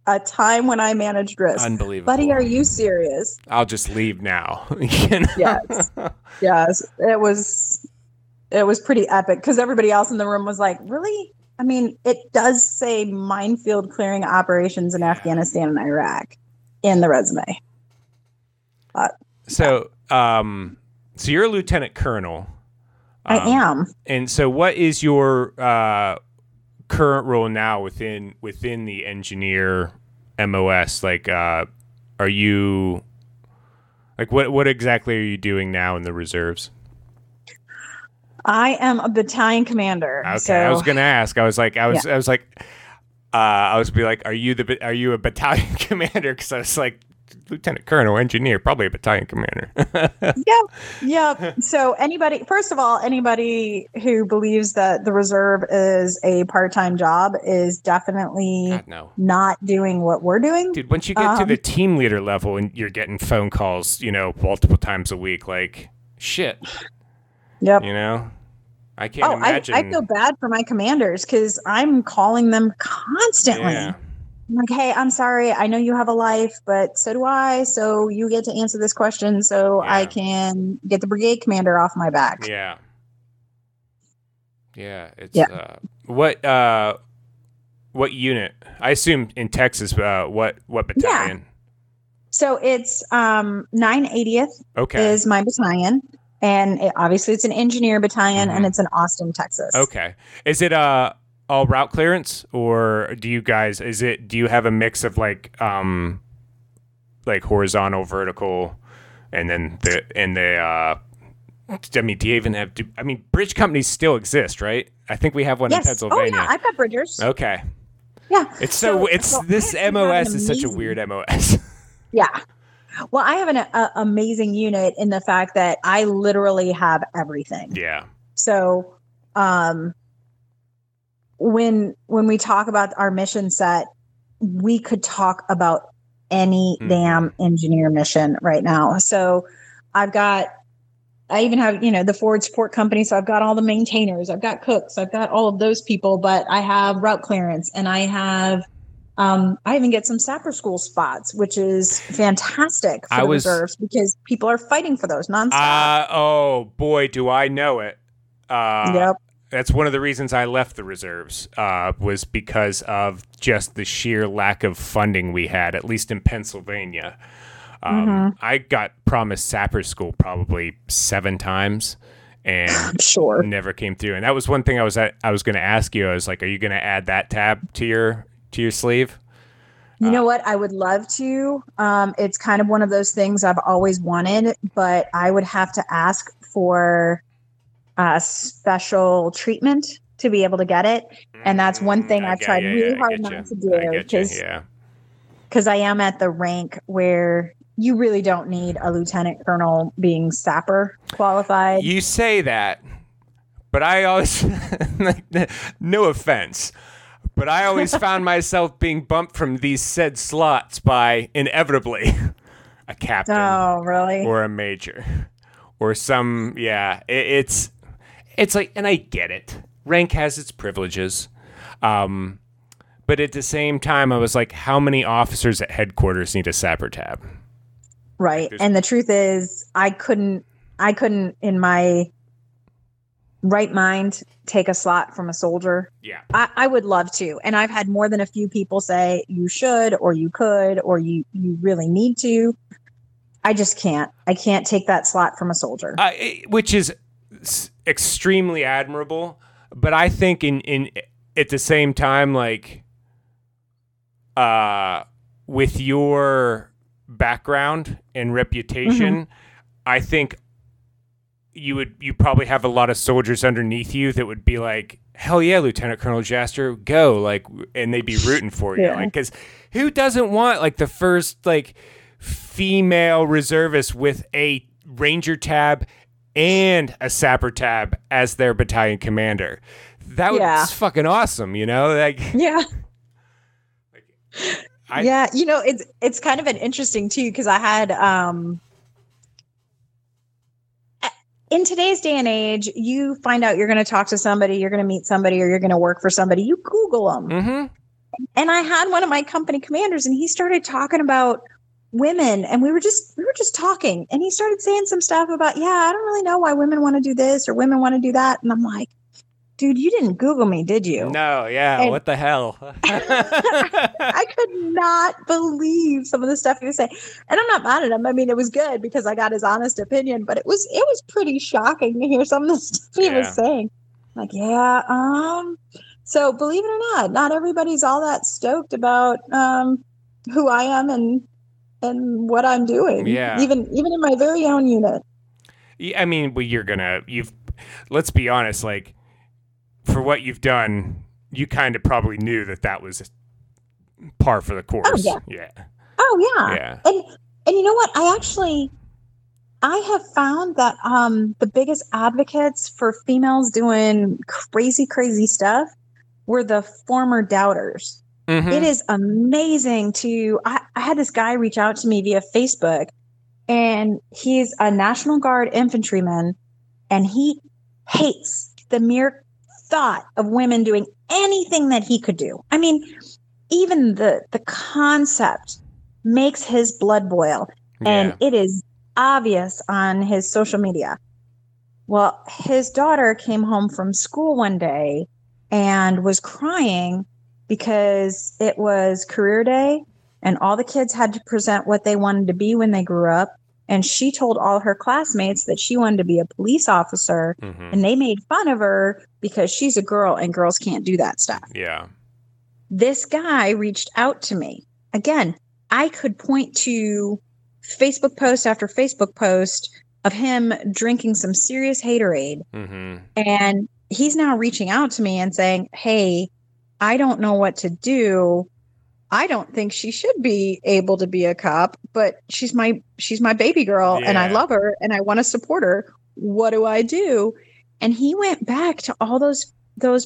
A time when I managed risk. Unbelievable. Buddy, are you serious? I'll just leave now. You know? Yes. It was pretty epic because everybody else in the room was like, really? I mean, it does say minefield clearing operations in Afghanistan and Iraq in the resume. So you're a lieutenant colonel. I am. And so what is your current role now within the engineer MOS? Like, are you like what exactly are you doing now in the reserves? I am a battalion commander. Okay, so. I was gonna ask. Are you a battalion commander? Because I was like, lieutenant colonel, engineer, probably a battalion commander. Yep. So anybody who believes that the reserve is a part-time job is definitely not doing what we're doing. Dude, once you get to the team leader level and you're getting phone calls, you know, multiple times a week, like shit. Yep. You know, I can't imagine. I feel bad for my commanders because I'm calling them constantly. Yeah. I'm like, hey, I'm sorry. I know you have a life, but so do I. So you get to answer this question so I can get the brigade commander off my back. Yeah. Yeah. It's what unit? I assume in Texas, what battalion? Yeah. So it's 980th is my battalion. And obviously, it's an engineer battalion, and it's in Austin, Texas. Okay, is it all route clearance, or do you have a mix of like horizontal, vertical, and then do you even have? Bridge companies still exist, right? I think we have one in Pennsylvania. Oh yeah, I've got bridgers. Okay. Yeah. It's this MOS is such a weird MOS. Yeah. Well, I have an amazing unit in the fact that I literally have everything. Yeah. So, when we talk about our mission set, we could talk about any damn engineer mission right now. So, I even have, you know, the forward support company. So I've got all the maintainers, I've got cooks, I've got all of those people, but I have route clearance and I have. I even get some sapper school spots, which is fantastic for reserves because people are fighting for those nonstop. Oh boy, do I know it. Yep. That's one of the reasons I left the reserves was because of just the sheer lack of funding we had, at least in Pennsylvania. I got promised sapper school probably 7 times. And never came through. And that was one thing I was going to ask you. I was like, are you going to add that tab to your sleeve? You know what? I would love to. It's kind of one of those things I've always wanted, but I would have to ask for special treatment to be able to get it. And that's one thing I've tried really hard not to do because I am at the rank where you really don't need a lieutenant colonel being sapper qualified. You say that, but I always, no offense, but I always found myself being bumped from these said slots by inevitably a captain or a major or some, it's like, and I get it. Rank has its privileges. But at the same time, I was like, how many officers at headquarters need a sapper tab? Right. And the truth is I couldn't in my right mind take a slot from a soldier. Yeah. I would love to. And I've had more than a few people say you should, or you could, or you really need to. I just can't. I can't take that slot from a soldier. Which is extremely admirable. But I think in at the same time, like with your background and reputation, mm-hmm. I think you probably have a lot of soldiers underneath you that would be like, hell yeah, Lieutenant Colonel Jaster, go, like, and they'd be rooting for you, like, because who doesn't want like the first like female reservist with a Ranger tab and a sapper tab as their battalion commander? That was fucking awesome, you know? Like, you know, it's kind of an interesting too, because I had in today's day and age, you find out you're going to talk to somebody, you're going to meet somebody, or you're going to work for somebody, you Google them. Mm-hmm. And I had one of my company commanders, and he started talking about women, and we were just talking, and he started saying some stuff about, I don't really know why women want to do this or women want to do that. And I'm like, dude, you didn't Google me, did you? No, and what the hell? I could not believe some of the stuff he was saying. And I'm not mad at him. I mean, it was good because I got his honest opinion, but it was pretty shocking to hear some of the stuff he was saying. Like, so believe it or not everybody's all that stoked about who I am and what I'm doing. Yeah. Even in my very own unit. I mean, let's be honest, like, for what you've done, you kind of probably knew that was par for the course. Oh, yeah. And you know what? I have found that the biggest advocates for females doing crazy, crazy stuff were the former doubters. Mm-hmm. It is amazing I had this guy reach out to me via Facebook, and he's a National Guard infantryman, and he hates the mere thought of women doing anything that he could do. I mean, even the concept makes his blood boil, and it is obvious on his social media. Well, his daughter came home from school one day and was crying because it was career day and all the kids had to present what they wanted to be when they grew up. And she told all her classmates that she wanted to be a police officer, mm-hmm. and they made fun of her because she's a girl and girls can't do that stuff. Yeah. This guy reached out to me. Again, I could point to Facebook post after Facebook post of him drinking some serious haterade. Mm-hmm. And he's now reaching out to me and saying, hey, I don't know what to do. I don't think she should be able to be a cop, but she's my baby girl, and I love her and I want to support her. What do I do? And he went back to all those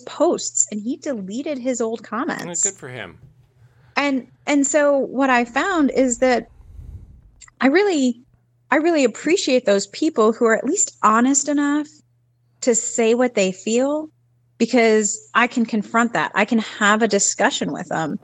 posts and he deleted his old comments. Good for him. And so what I found is that I really appreciate those people who are at least honest enough to say what they feel, because I can confront that. I can have a discussion with them.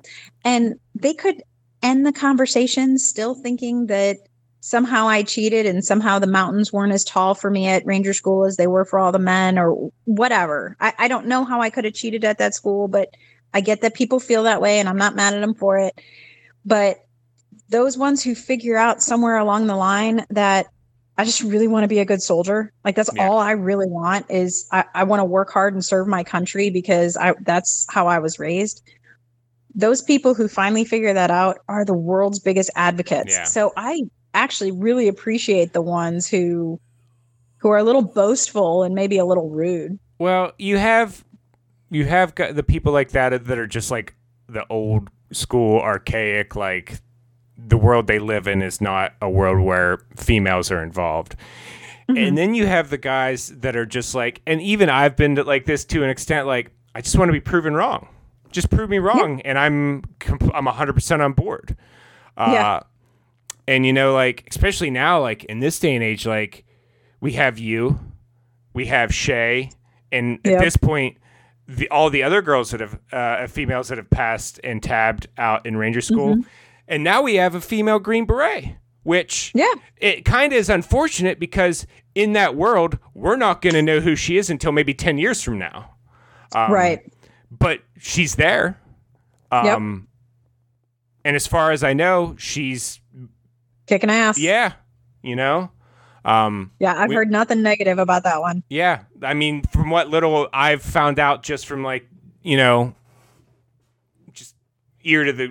And they could end the conversation still thinking that somehow I cheated and somehow the mountains weren't as tall for me at Ranger School as they were for all the men or whatever. I don't know how I could have cheated at that school, but I get that people feel that way and I'm not mad at them for it. But those ones who figure out somewhere along the line that I just really want to be a good soldier. Like, that's all I really want is I want to work hard and serve my country because that's how I was raised. those people who finally figure that out are the world's biggest advocates. Yeah. So I actually really appreciate the ones who are a little boastful and maybe a little rude. Well, you have got the people like that are just like the old school archaic, like the world they live in is not a world where females are involved. Mm-hmm. And then you have the guys that are just like, and even I've been like this to an extent, like, I just want to be proven wrong. Just prove me wrong. Yeah. And I'm 100% on board. Yeah. And, you know, like, especially now, like in this day and age, like we have you, we have Shay. And at this point, all the other girls that have females that have passed and tabbed out in Ranger School. Mm-hmm. And now we have a female Green Beret, which it kind of is unfortunate because in that world, we're not going to know who she is until maybe 10 years from now. Right. But she's there. And as far as I know, she's kicking ass. Yeah. You know? I've heard nothing negative about that one. Yeah. I mean, from what little I've found out just from like, you know, just ear to the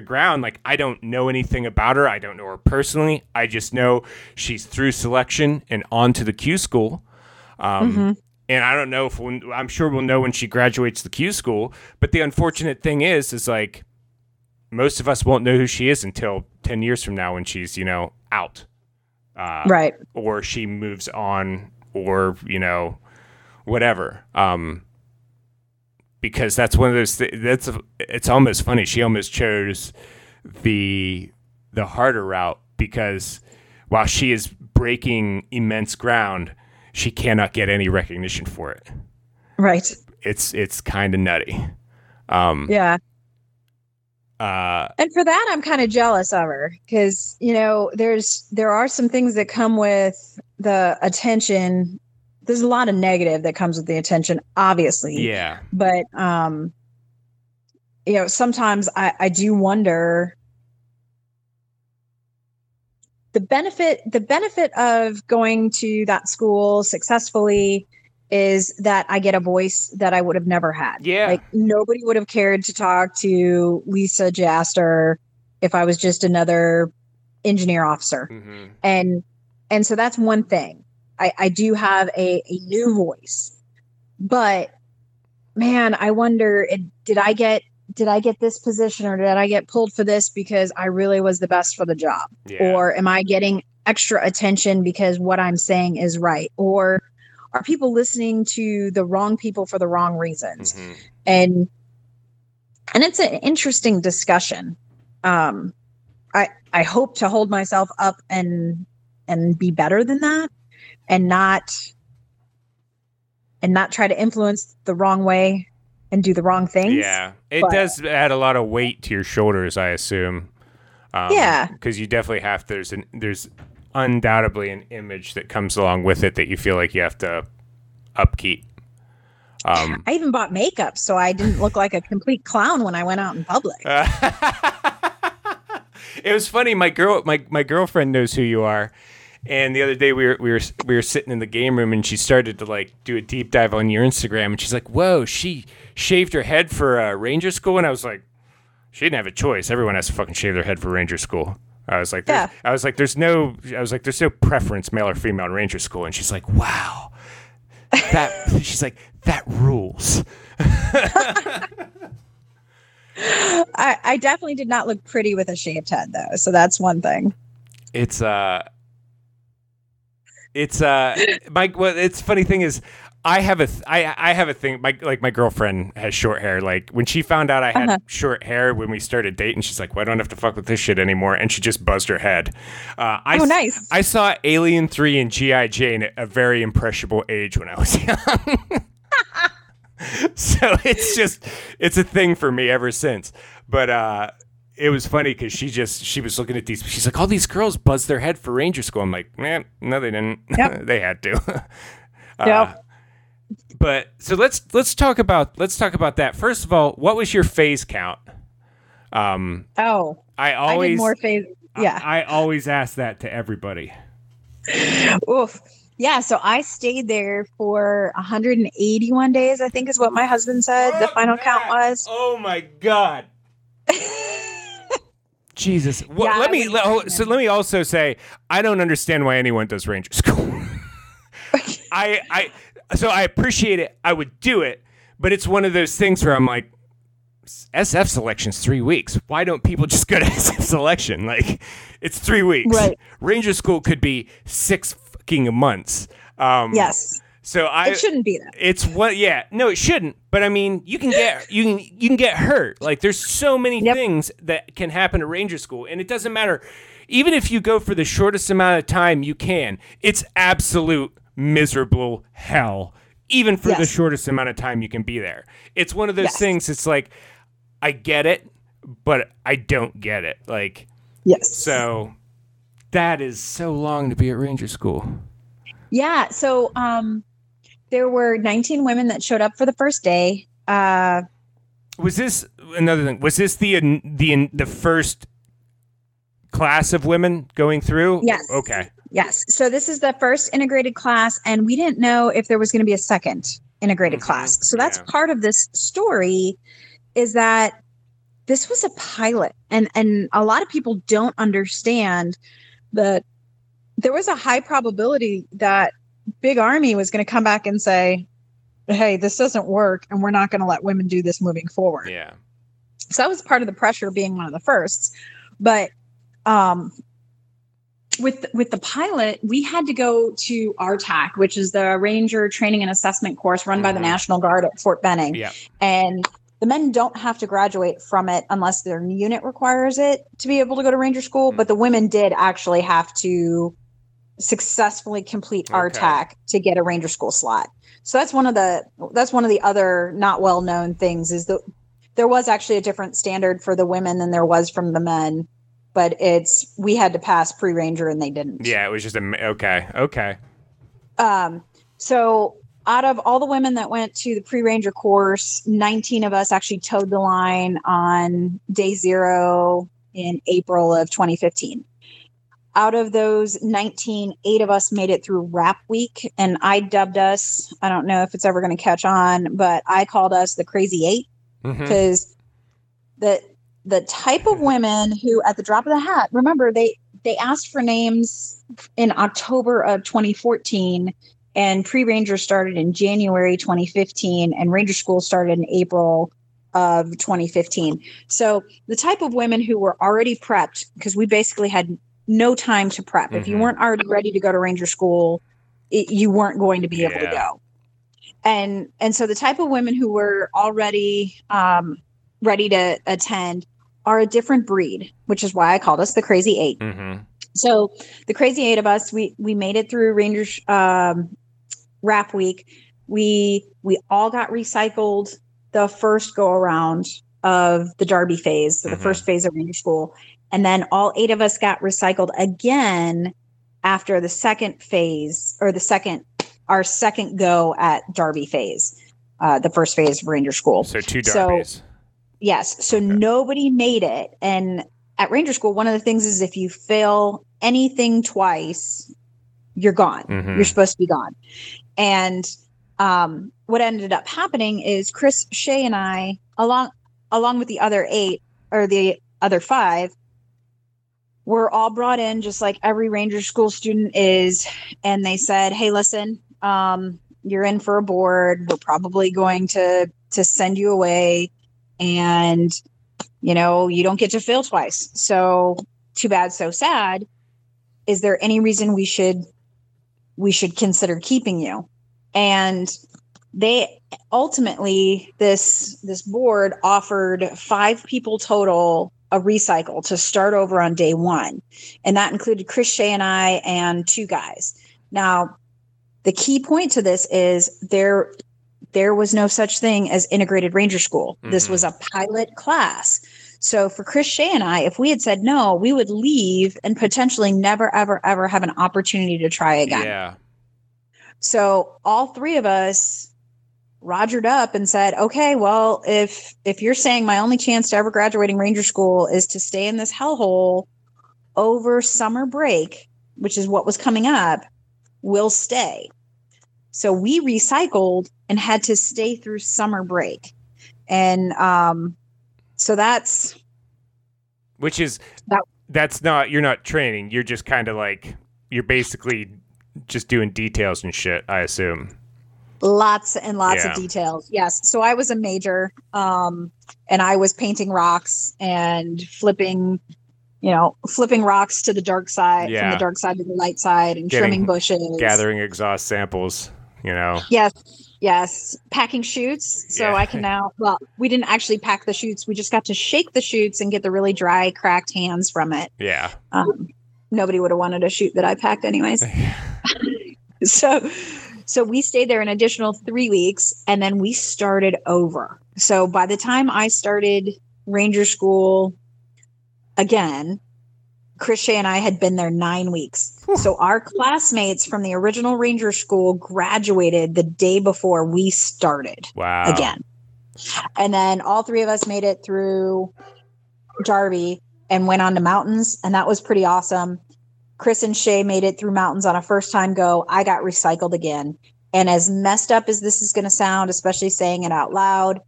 ground, like I don't know anything about her. I don't know her personally. I just know she's through selection and on to the Q school. And I don't know if I'm sure we'll know when she graduates the Q school, but the unfortunate thing is like most of us won't know who she is until 10 years from now when she's, you know, out. Right. Or she moves on or, you know, whatever. Because that's one of those it's almost funny. She almost chose the harder route because while she is breaking immense ground, she cannot get any recognition for it. Right. It's kind of nutty. And for that, I'm kind of jealous of her because, you know, there are some things that come with the attention. There's a lot of negative that comes with the attention, obviously. Yeah. But, you know, sometimes I do wonder the benefit of going to that school successfully is that I get a voice that I would have never had. Yeah. Like nobody would have cared to talk to Lisa Jaster if I was just another engineer officer. Mm-hmm. And so that's one thing. I do have a new voice, but man, I wonder, did I get this position or did I get pulled for this because I really was the best for the job? Yeah. Or am I getting extra attention because what I'm saying is right? Or are people listening to the wrong people for the wrong reasons? Mm-hmm. And it's an interesting discussion. I hope to hold myself up and be better than that and not try to influence the wrong way and do the wrong things. Yeah. It does add a lot of weight to your shoulders, I assume. Because you definitely have, there's undoubtedly an image that comes along with it that you feel like you have to upkeep. I even bought makeup so I didn't look like a complete clown when I went out in public. It was funny. My girlfriend knows who you are, and the other day we were sitting in the game room and she started to like do a deep dive on your Instagram and she's like, "Whoa, she shaved her head for Ranger School," and I was like, "She didn't have a choice. Everyone has to fucking shave their head for Ranger School." There's no preference, male or female, in Ranger School. And she's like, "Wow, that." She's like, "That rules." I definitely did not look pretty with a shaved head, though. So that's one thing. It's funny thing is, I have a thing. My girlfriend has short hair. Like when she found out I had short hair when we started dating, she's like, "Well, I don't have to fuck with this shit anymore." And she just buzzed her head. Nice. I saw Alien 3 and G.I. Jane at a very impressionable age when I was young. So it's a thing for me ever since. But it was funny because she was looking at these. She's like, "All these girls buzz their head for Ranger School." I'm like, "Man, no, they didn't. Yep. They had to." Yep. But so let's talk about that. First of all, what was your phase count? I did more phase. Yeah. I always ask that to everybody. Oof. Yeah. So I stayed there for 181 days, I think is what my husband said. The final count was. Oh my God. Jesus. Well, yeah, let me also say, I don't understand why anyone does Ranger School. So I appreciate it. I would do it, but it's one of those things where I'm like, SF selection's 3 weeks. Why don't people just go to SF selection? Like, it's 3 weeks. Right. Ranger School could be 6 fucking months. Yes. So it shouldn't be that. It's what? Yeah. No, it shouldn't. But I mean, you can get hurt. Like, there's so many things that can happen at Ranger School, and it doesn't matter. Even if you go for the shortest amount of time you can, it's absolute miserable hell. Even for the shortest amount of time you can be there, it's one of those things. It's like, I get it, but I don't get it. Like, so that is so long to be at Ranger School. Yeah. So, there were 19 women that showed up for the first day. Was this another thing? Was this the first class of women going through? Yes. Okay. Yes. So this is the first integrated class, and we didn't know if there was going to be a second integrated class. So that's part of this story, is that this was a pilot, and a lot of people don't understand that there was a high probability that Big Army was going to come back and say, hey, this doesn't work, and we're not going to let women do this moving forward. Yeah. So that was part of the pressure being one of the firsts. But, with the pilot, we had to go to R-TAC, which is the Ranger Training and Assessment course run by the National Guard at Fort Benning. Yeah. And the men don't have to graduate from it unless their unit requires it to be able to go to Ranger School. Mm. But the women did actually have to successfully complete R-TAC to get a Ranger School slot. So that's one of the other not well-known things, is that there was actually a different standard for the women than there was from the men. But we had to pass pre-Ranger, and they didn't. Yeah, it was just okay. So out of all the women that went to the pre-Ranger course, 19 of us actually towed the line on day 0 in April of 2015. Out of those 19, 8 of us made it through Wrap Week, and I dubbed us, I don't know if it's ever going to catch on, but I called us the Crazy Eight, because the type of women who, at the drop of the hat, remember, they asked for names in October of 2014, and pre-Ranger started in January 2015, and Ranger School started in April of 2015. So the type of women who were already prepped, because we basically had no time to prep. If you weren't already ready to go to Ranger School, you weren't going to be able to go. And so the type of women who were already ready to attend are a different breed, which is why I called us the Crazy Eight. So the Crazy Eight of us, we made it through Rangers Wrap Week. We all got recycled the first go around of the Darby phase, so the first phase of Ranger School, and then all 8 of us got recycled again after the second phase, or our second go at Darby phase, the first phase of Ranger School. So 2 Darbies. Yes. So nobody made it. And at Ranger School, one of the things is if you fail anything twice, you're gone. You're supposed to be gone. And what ended up happening is Chris Shay and I, along with the other 8 or the other 5, were all brought in just like every Ranger School student is. And they said, hey, listen, you're in for a board. We're probably going to send you away. And, you know, you don't get to fail twice. So too bad, so sad. Is there any reason we should consider keeping you? And they ultimately, this board offered 5 people total a recycle to start over on day 1. And that included Chris Shea and I and 2 guys. Now, the key point to this is there was no such thing as integrated Ranger School. This was a pilot class. So for Chris Shea and I, if we had said no, we would leave and potentially never, ever, ever have an opportunity to try again. Yeah. So all 3 of us rogered up and said, okay, well, if you're saying my only chance to ever graduating Ranger School is to stay in this hellhole over summer break, which is what was coming up, we'll stay. So we recycled and had to stay through summer break. And so that's Which is, that's not, you're not training. You're just kind of like, you're basically just doing details and shit, I assume. Lots and lots of details. Yes. So I was a major, and I was painting rocks and flipping rocks to the dark side, from the dark side to the light side, and trimming bushes, gathering exhaust samples, Yes. Packing chutes. So I can now, well, we didn't actually pack the chutes. We just got to shake the chutes and get the really dry, cracked hands from it. Yeah. Nobody would have wanted a chute that I packed anyways. So we stayed there an additional 3 weeks, and then we started over. So by the time I started Ranger School again, Chris Shay and I had been there 9 weeks. So our classmates from the original Ranger School graduated the day before we started again. And then all three of us made it through Darby and went on to mountains. And that was pretty awesome. Chris and Shay made it through mountains on a first time go. I got recycled again. And as messed up as this is going to sound, especially saying it out loud,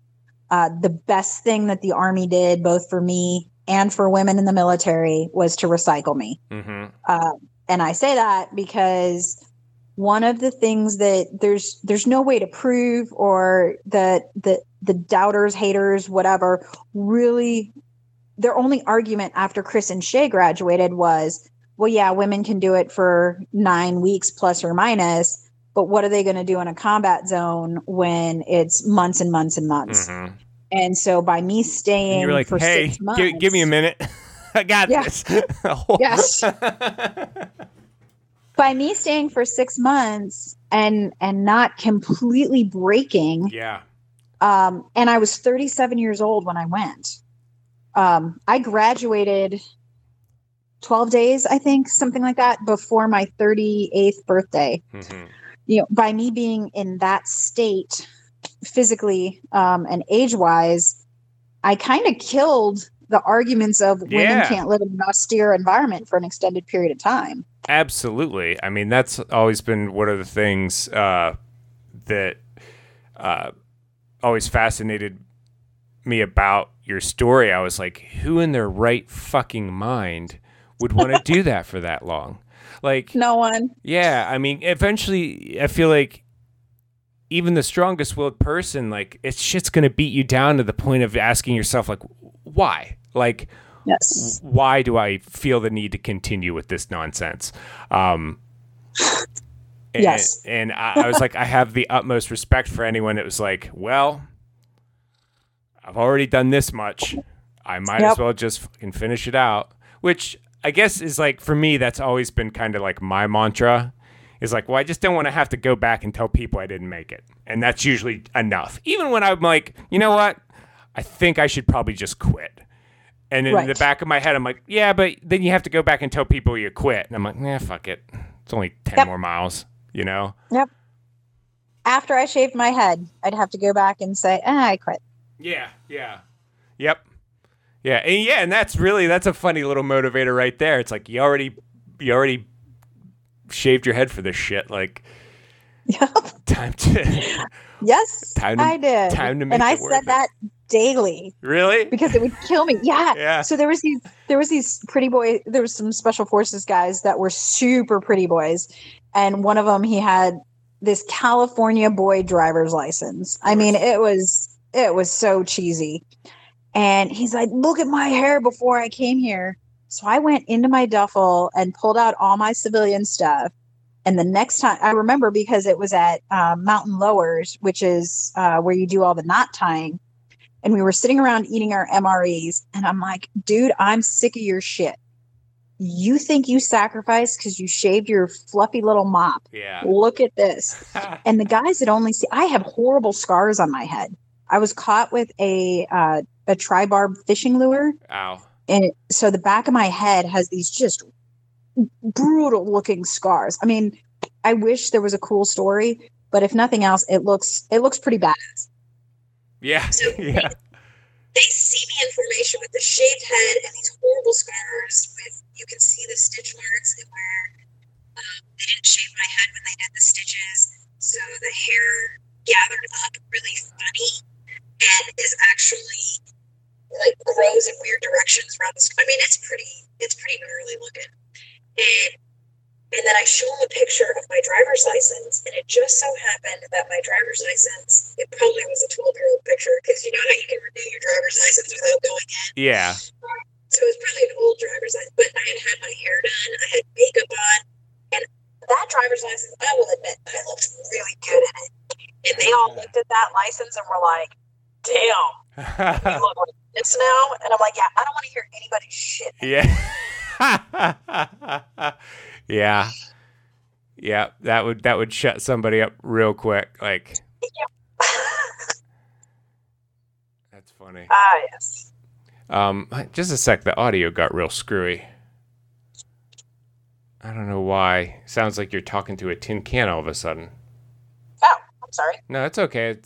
the best thing that the Army did, both for me and for women in the military, was to recycle me. Mm-hmm. And I say that because one of the things that there's no way to prove, or the doubters, haters, whatever, really their only argument after Chris and Shay graduated was, well, yeah, women can do it for 9 weeks plus or minus, but what are they going to do in a combat zone when it's months and months and months? Mm-hmm. And so by me staying, you were like, for hey, 6 months, give me a minute. I got this. Yes. By me staying for 6 months and not completely breaking. Yeah. And I was 37 years old when I went. I graduated 12 days, I think, something like that, before my 38th birthday. Mm-hmm. By me being in that state, physically and age-wise, I kind of killed the arguments of women can't live in an austere environment for an extended period of time. Absolutely. I mean, that's always been one of the things that always fascinated me about your story. I was like, who in their right fucking mind would want to do that for that long? Like, no one. Yeah. I mean, eventually, I feel like even the strongest-willed person, like, it's shit's gonna beat you down to the point of asking yourself, like, why? Like, yes. Why do I feel the need to continue with this nonsense? Yes. And I was like, I have the utmost respect for anyone that was like, well, I've already done this much. I might as well just fucking finish it out. Which I guess is like, for me, that's always been kind of like my mantra. Is like, well, I just don't want to have to go back and tell people I didn't make it. And that's usually enough. Even when I'm like, you know what? I think I should probably just quit. And in the back of my head, I'm like, yeah, but then you have to go back and tell people you quit. And I'm like, nah, fuck it. It's only 10 more miles, you know? Yep. After I shaved my head, I'd have to go back and say, I quit. Yeah, yeah. Yep. Yeah, and that's a funny little motivator right there. It's like, you already shaved your head for this shit, like, time to make, and I said that daily, really, because it would kill me. Yeah. So there was these pretty boy, there was some special forces guys that were super pretty boys, and one of them, he had this California boy driver's license. I mean, it was so cheesy. And he's like, look at my hair before I came here. So I went into my duffel and pulled out all my civilian stuff. And the next time, I remember, because it was at Mountain Lowers, which is where you do all the knot tying. And we were sitting around eating our MREs. And I'm like, dude, I'm sick of your shit. You think you sacrificed because you shaved your fluffy little mop. Yeah. Look at this. And the guys that only see, I have horrible scars on my head. I was caught with a tri-barb fishing lure. Ow. And so the back of my head has these just brutal looking scars. I mean, I wish there was a cool story, but if nothing else, it looks pretty badass. Yeah. So they see me in formation with the shaved head and these horrible scars with, you can see the stitch marks that were, they didn't shave my head when they did the stitches. So the hair gathered up really funny and is actually, like, grows in weird directions around the school. I mean, just so happened that my driver's license, it probably was a 12-year-old picture, because you know how you can renew your driver's license without going in? Yeah. So it was probably an old driver's license, but I had had my hair done, I had makeup on, and that driver's license, I will admit, I looked really good in it. And they all looked at that license and were like, damn, we look like this now? And I'm like, yeah, I don't want to hear anybody's shit. Yeah. Yeah. Yeah, that would shut somebody up real quick. Like, yeah. That's funny. Ah, yes. Just a sec. The audio got real screwy. I don't know why. Sounds like you're talking to a tin can all of a sudden. Oh, I'm sorry. No, it's okay.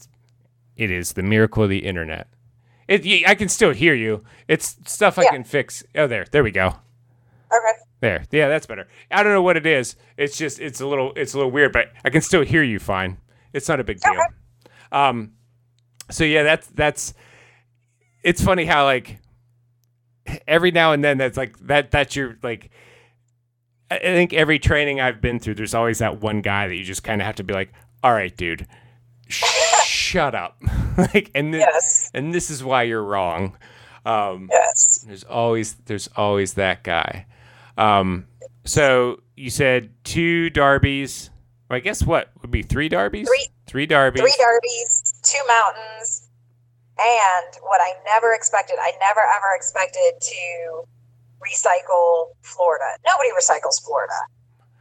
It is the miracle of the internet. I can still hear you. It's stuff I can fix. Oh, there we go. Okay. There. Yeah, that's better. I don't know what it is. It's just it's a little weird, but I can still hear you fine. It's not a big deal. So yeah, that's it's funny how like every now and then that's like that's your like I think every training I've been through there's always that one guy that you just kind of have to be like, "All right, dude. Shut up." Like and this is why you're wrong. Yes. There's always that guy. So you said 2 Darbys. Well, I guess what would be 3 Darbys? Three Darbys. 3 Darbys, 2 mountains, and what I never ever expected to recycle Florida. Nobody recycles Florida.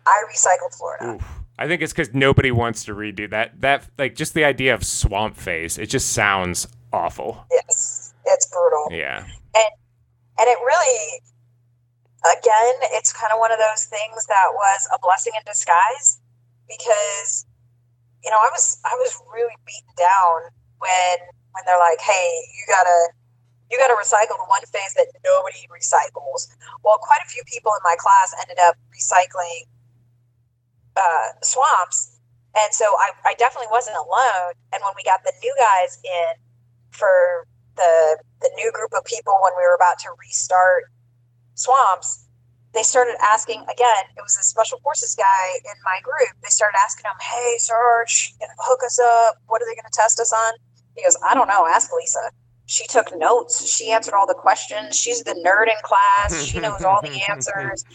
I recycled Florida. Oof. I think it's because nobody wants to redo that. That like just the idea of swamp phase. It just sounds awful. Yes, it's brutal. Yeah, and it really. Again, it's kind of one of those things that was a blessing in disguise because, you know, I was really beaten down when they're like, hey, you gotta recycle the one phase that nobody recycles. Well, quite a few people in my class ended up recycling swamps. And so I definitely wasn't alone. And when we got the new guys in for the new group of people when we were about to restart swamps, they started asking again. It was a special forces guy in my group. They started asking him, "Hey, Sarge, hook us up. What are they going to test us on?" He goes, "I don't know. Ask Lisa. She took notes. She answered all the questions. She's the nerd in class. She knows all the answers."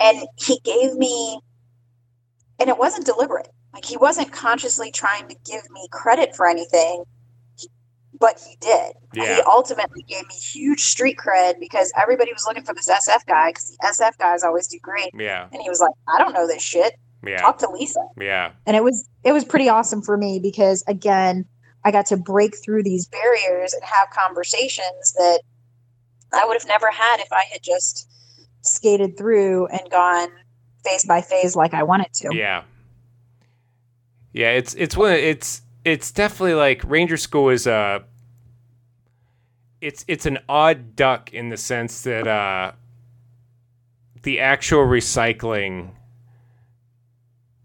And he gave me, and it wasn't deliberate. Like he wasn't consciously trying to give me credit for anything. But he did. Yeah. He ultimately gave me huge street cred because everybody was looking for this SF guy because the SF guys always do great. Yeah. And he was like, I don't know this shit. Yeah. Talk to Lisa. Yeah. And it was pretty awesome for me because, again, I got to break through these barriers and have conversations that I would have never had if I had just skated through and gone phase by phase like I wanted to. Yeah. Yeah, it's definitely like Ranger School is it's an odd duck in the sense that the actual recycling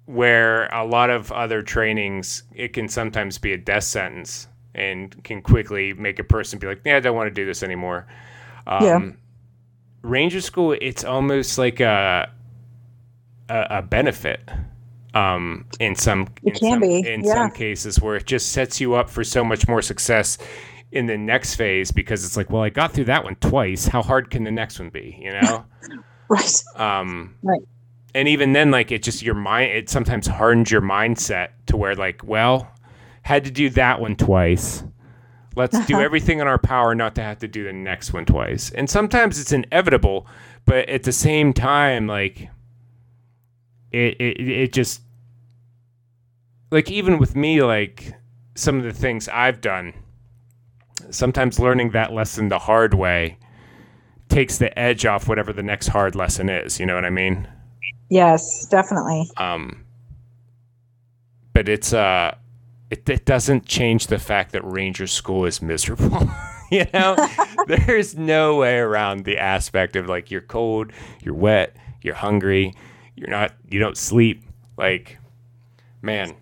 where a lot of other trainings, it can sometimes be a death sentence and can quickly make a person be like, yeah, I don't want to do this anymore. Ranger School, it's almost like a benefit. In some cases where it just sets you up for so much more success in the next phase because it's like, well, I got through that one twice. How hard can the next one be? You know? Right. Right. And even then, like, it just your mind. It sometimes hardens your mindset to where, like, well, had to do that one twice. Let's do everything in our power not to have to do the next one twice. And sometimes it's inevitable, but at the same time, like, it just. Like, even with me, like, some of the things I've done, sometimes learning that lesson the hard way takes the edge off whatever the next hard lesson is. You know what I mean? Yes, definitely. But it's, it doesn't change the fact that Ranger School is miserable. You know? There's no way around the aspect of, like, you're cold, you're wet, you're hungry, you don't sleep. Like, man.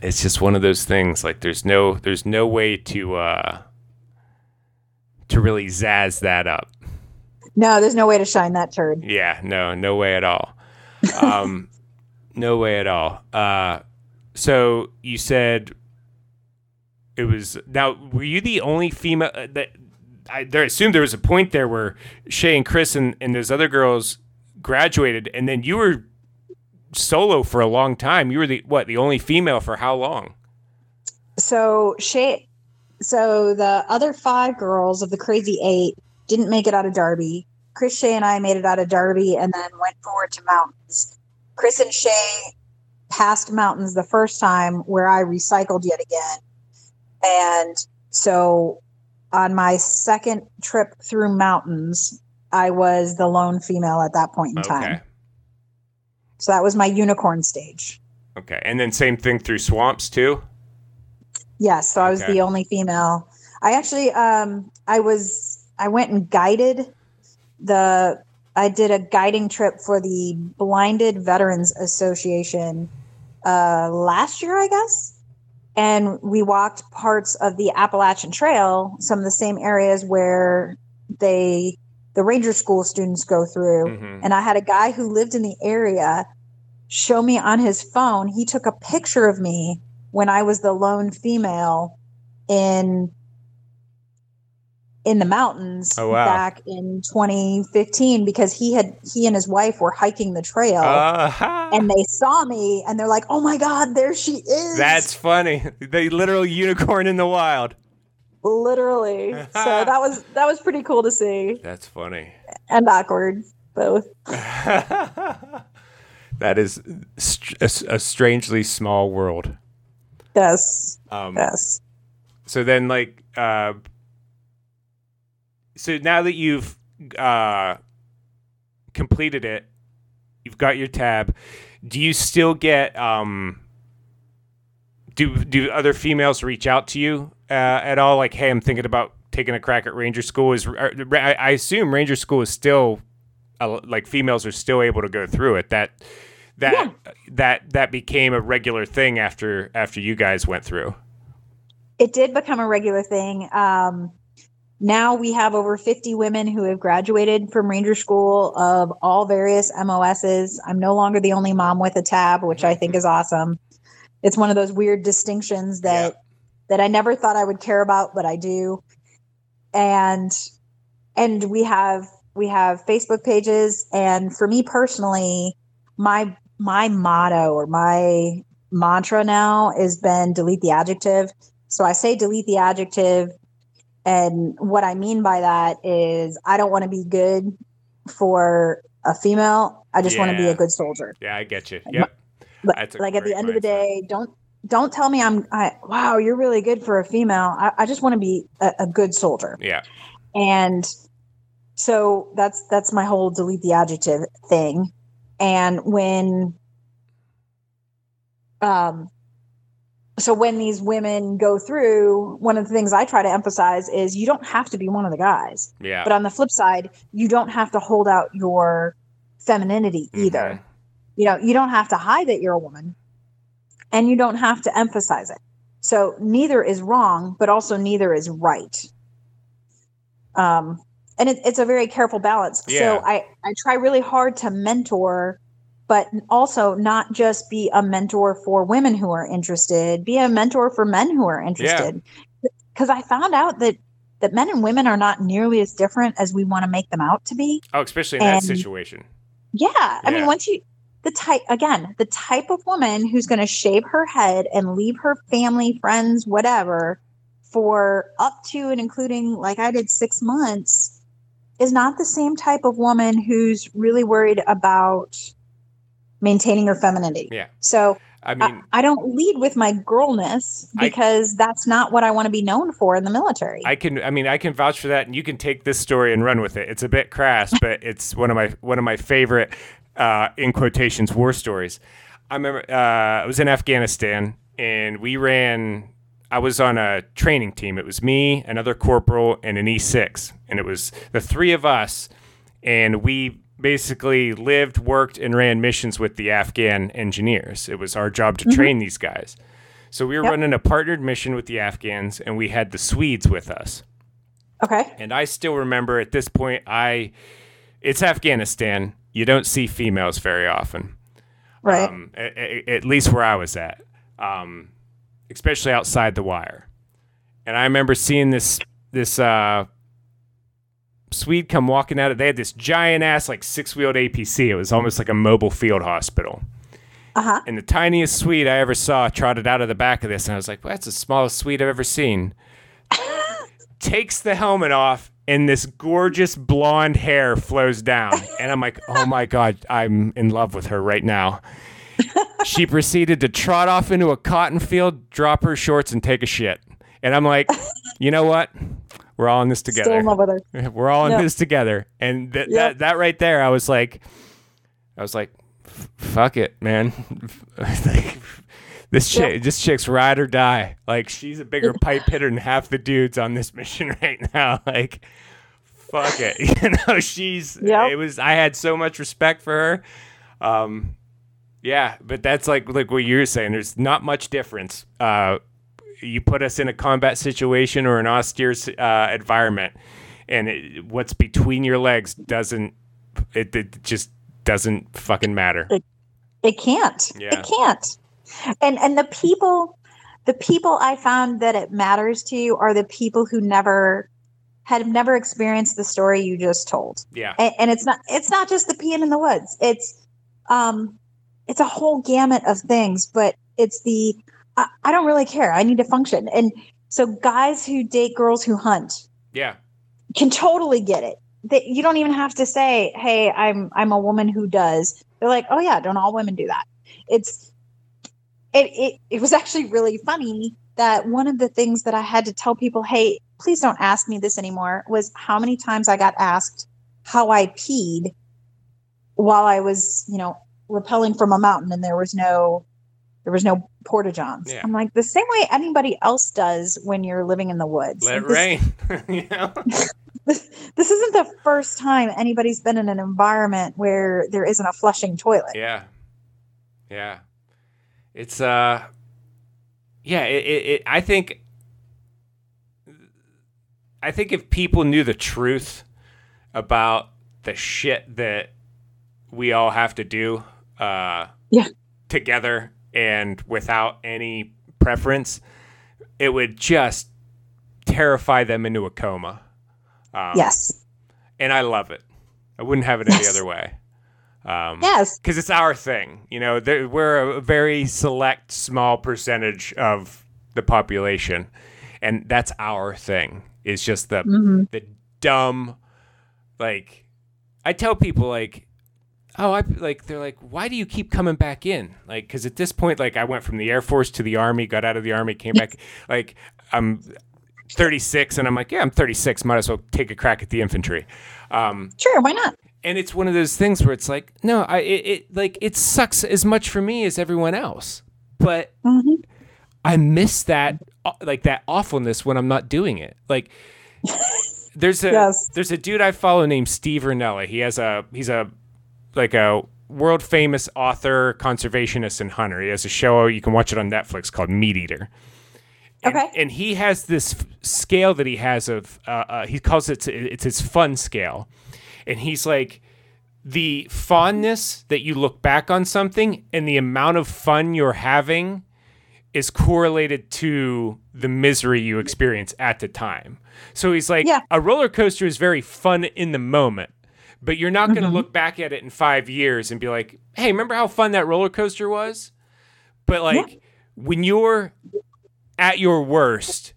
It's just one of those things. Like there's no way to really zazz that up. No, there's no way to shine that turd. Yeah, no way at all. No way at all. So you said it was. Now, were you the only female? That I assumed there was a point there where Shay and Chris and those other girls graduated, and then you were solo for a long time. You were the only female for how long? So the other 5 girls of the Crazy Eight didn't make it out of Darby. Chris, Shay, and I made it out of Darby and then went forward to Mountains. Chris and Shay passed Mountains the first time, where I recycled yet again. And so on my second trip through Mountains, I was the lone female at that point in time. So that was my unicorn stage. Okay. And then same thing through Swamps too? Yes. So I was the only female. I actually, I went and guided I did a guiding trip for the Blinded Veterans Association last year, I guess. And we walked parts of the Appalachian Trail, some of the same areas where the Ranger School students go through. Mm-hmm. And I had a guy who lived in the area show me on his phone. He took a picture of me when I was the lone female in the mountains back in 2015, because he and his wife were hiking the trail and they saw me and they're like, oh my God, there she is. That's funny. The literal unicorn in the wild. Literally. So that was pretty cool to see. That's funny. And awkward, both. That is a strangely small world. Yes. Yes. So then so now that you've completed it, you've got your tab. Do you still get do other females reach out to you at all? Like, hey, I'm thinking about taking a crack at Ranger School. I assume Ranger School is still females are still able to go through it. That became a regular thing after you guys went through. It did become a regular thing. Now we have over 50 women who have graduated from Ranger School of all various MOSs. I'm no longer the only mom with a tab, which I think is awesome. It's one of those weird distinctions that I never thought I would care about, but I do. And we have Facebook pages. And for me personally, my motto or my mantra now has been delete the adjective. So I say delete the adjective. And what I mean by that is I don't want to be good for a female. I just want to be a good soldier. Yeah, I get you. Yep. Like at the end of the day, don't tell me wow, you're really good for a female. I just want to be a good soldier. Yeah. And so that's my whole delete the adjective thing. And when these women go through, one of the things I try to emphasize is you don't have to be one of the guys. Yeah. But on the flip side, you don't have to hold out your femininity either. Mm-hmm. You know, you don't have to hide that you're a woman and you don't have to emphasize it. So neither is wrong, but also neither is right. And it's a very careful balance. Yeah. So I try really hard to mentor, but also not just be a mentor for women who are interested, be a mentor for men who are interested. Because I found out that men and women are not nearly as different as we want to make them out to be. Oh, especially in that situation. Yeah. I mean, once the type of woman who's going to shave her head and leave her family, friends, whatever, for up to and including, like I did, 6 months, is not the same type of woman who's really worried about maintaining her femininity. Yeah. So I mean, I don't lead with my girlness because that's not what I want to be known for in the military. I can vouch for that, and you can take this story and run with it. It's a bit crass, but it's one of my favorite in quotations war stories. I remember I was in Afghanistan and I was on a training team. It was me, another corporal, and an E6, and it was the three of us, and we basically lived, worked, and ran missions with the Afghan engineers. It was our job to train these guys. So we were running a partnered mission with the Afghans, and we had the Swedes with us. Okay. And I still remember at this point, it's Afghanistan. You don't see females very often. Right. At least where I was at. especially outside the wire. And I remember seeing this Swede come walking out. They had this giant ass like 6-wheeled APC. It was almost like a mobile field hospital. Uh-huh. And the tiniest Swede I ever saw trotted out of the back of this, and I was like, well, that's the smallest Swede I've ever seen. Takes the helmet off, and this gorgeous blonde hair flows down. And I'm like, oh my God, I'm in love with her right now. She proceeded to trot off into a cotton field, drop her shorts, and take a shit. And I'm like, you know what? We're all in this together. Still in love with her. We're all in this together. And that right there, I was like, fuck it, man. Like, this chick's ride or die. Like, she's a bigger pipe hitter than half the dudes on this mission right now. Like, fuck it. You know, I had so much respect for her. Yeah, but that's like what you were saying. There's not much difference. You put us in a combat situation or an austere environment, and what's between your legs doesn't fucking matter. It can't. Yeah. It can't. And the people I found that it matters to are the people who had never experienced the story you just told. Yeah. And it's not just the peeing in the woods. It's a whole gamut of things, but it's the, I don't really care. I need to function. And so guys who date girls who hunt can totally get it. That you don't even have to say, hey, I'm a woman who does. They're like, oh yeah, don't all women do that? It was actually really funny that one of the things that I had to tell people, hey, please don't ask me this anymore, was how many times I got asked how I peed while I was, rappelling from a mountain, and there was no porta-johns. Yeah. I'm like, the same way anybody else does when you're living in the woods. Let it rain. This isn't the first time anybody's been in an environment where there isn't a flushing toilet. Yeah. It's I think if people knew the truth about the shit that we all have to do together and without any preference, it would just terrify them into a coma. Yes. And I love it. I wouldn't have it any other way. Yes. Because it's our thing. We're a very select, small percentage of the population. And that's our thing. It's just the dumb, like, I tell people, like, oh, they're like, why do you keep coming back in? Like, because at this point, like, I went from the Air Force to the Army, got out of the Army, came back. Like, I'm 36, and I'm like, yeah, I'm 36. Might as well take a crack at the infantry. Sure, why not? And it's one of those things where it's like, no, it sucks as much for me as everyone else. But I miss that, like, that awfulness when I'm not doing it. Like, there's a dude I follow named Steve Rinella. He's like a world famous author, conservationist, and hunter. He has a show, you can watch it on Netflix, called Meat Eater. And he has this scale that he has of, he calls it, it's his fun scale. And he's like, the fondness that you look back on something and the amount of fun you're having is correlated to the misery you experience at the time. So he's like, a roller coaster is very fun in the moment. But you're not going to look back at it in 5 years and be like, hey, remember how fun that roller coaster was? But like when you're at your worst,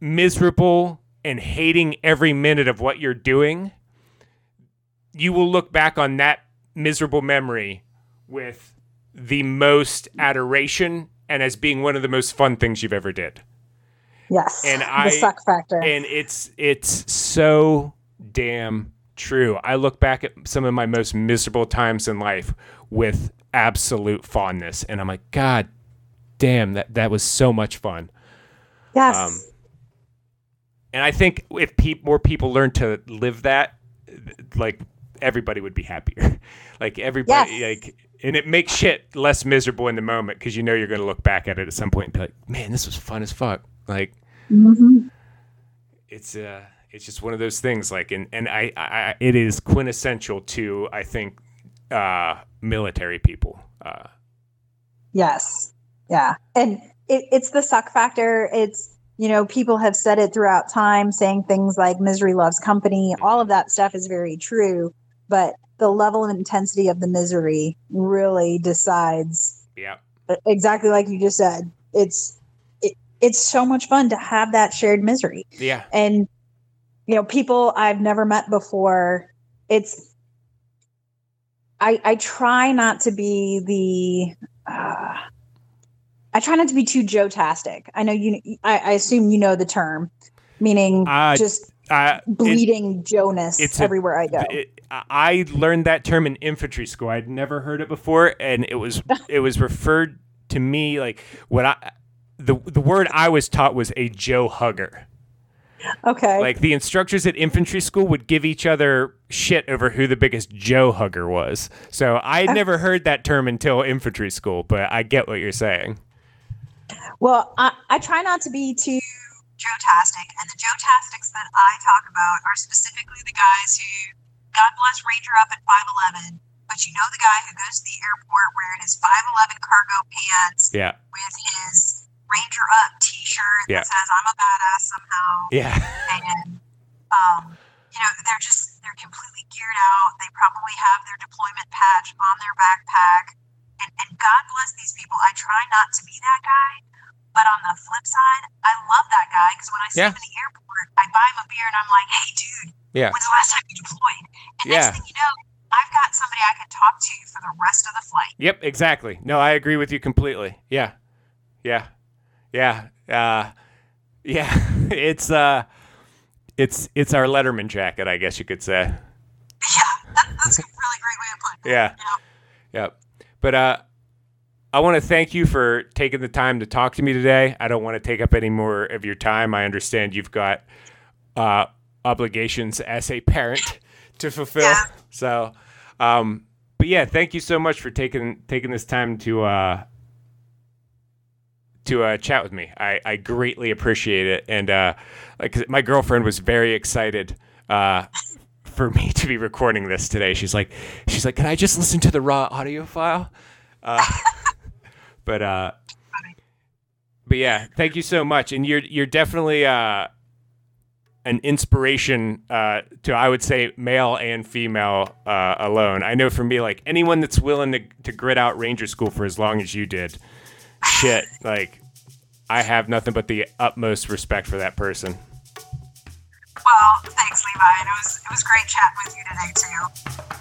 miserable and hating every minute of what you're doing, you will look back on that miserable memory with the most adoration and as being one of the most fun things you've ever did. Yes. And the suck factor. And it's so damn true. I look back at some of my most miserable times in life with absolute fondness, and I'm like, God damn, that was so much fun. Yes. And I think if more people learn to live that, like, everybody would be happier. Like, everybody, like, and it makes shit less miserable in the moment because you're going to look back at it at some point and be like, man, this was fun as fuck. Like, It's just one of those things, like, and it is quintessential to, I think, military people. Yes, Yeah. And it's the suck factor. It's, you know, people have said it throughout time, saying things like misery loves company. All of that stuff is very true, but the level and intensity of the misery really decides. Yeah. Exactly like you just said. It's so much fun to have that shared misery. Yeah. And, you know, people I've never met before, I try not to be too Joe-tastic. I know I assume you know the term, meaning just bleeding Joe-ness everywhere I go. I learned that term in infantry school. I'd never heard it before, and it was referred to me like what the word I was taught was a Joe hugger. Okay. Like the instructors at infantry school would give each other shit over who the biggest Joe hugger was. So I'd never heard that term until infantry school, but I get what you're saying. Well, I try not to be too Joe-tastic, and the Joe-tastics that I talk about are specifically the guys who, God bless Ranger Up at 5'11", but you know the guy who goes to the airport wearing his 5'11" cargo pants, yeah, with his Ranger Up t-shirt, yeah, that says I'm a badass somehow. Yeah. And you know, they're completely geared out. They probably have their deployment patch on their backpack. And God bless these people. I try not to be that guy. But on the flip side, I love that guy because when I see him in the airport, I buy him a beer and I'm like, hey, dude, when's the last time you deployed? And next thing you know, I've got somebody I can talk to for the rest of the flight. Yep, exactly. No, I agree with you completely. Yeah. Yeah. Yeah. Yeah. It's our Letterman jacket, I guess you could say. Yeah. That's a really great way to put it. Yeah. Yeah. Yep. But I want to thank you for taking the time to talk to me today. I don't want to take up any more of your time. I understand you've got obligations as a parent to fulfill. Yeah. So, but yeah, thank you so much for taking this time to chat with me. I greatly appreciate it. And like my girlfriend was very excited for me to be recording this today. She's like, can I just listen to the raw audio file? But yeah, thank you so much. And you're definitely an inspiration to, I would say, male and female alone. I know for me, like anyone that's willing to grit out Ranger School for as long as you did, shit, like I have nothing but the utmost respect for that person. Well, thanks, Levi. It was great chatting with you today, too.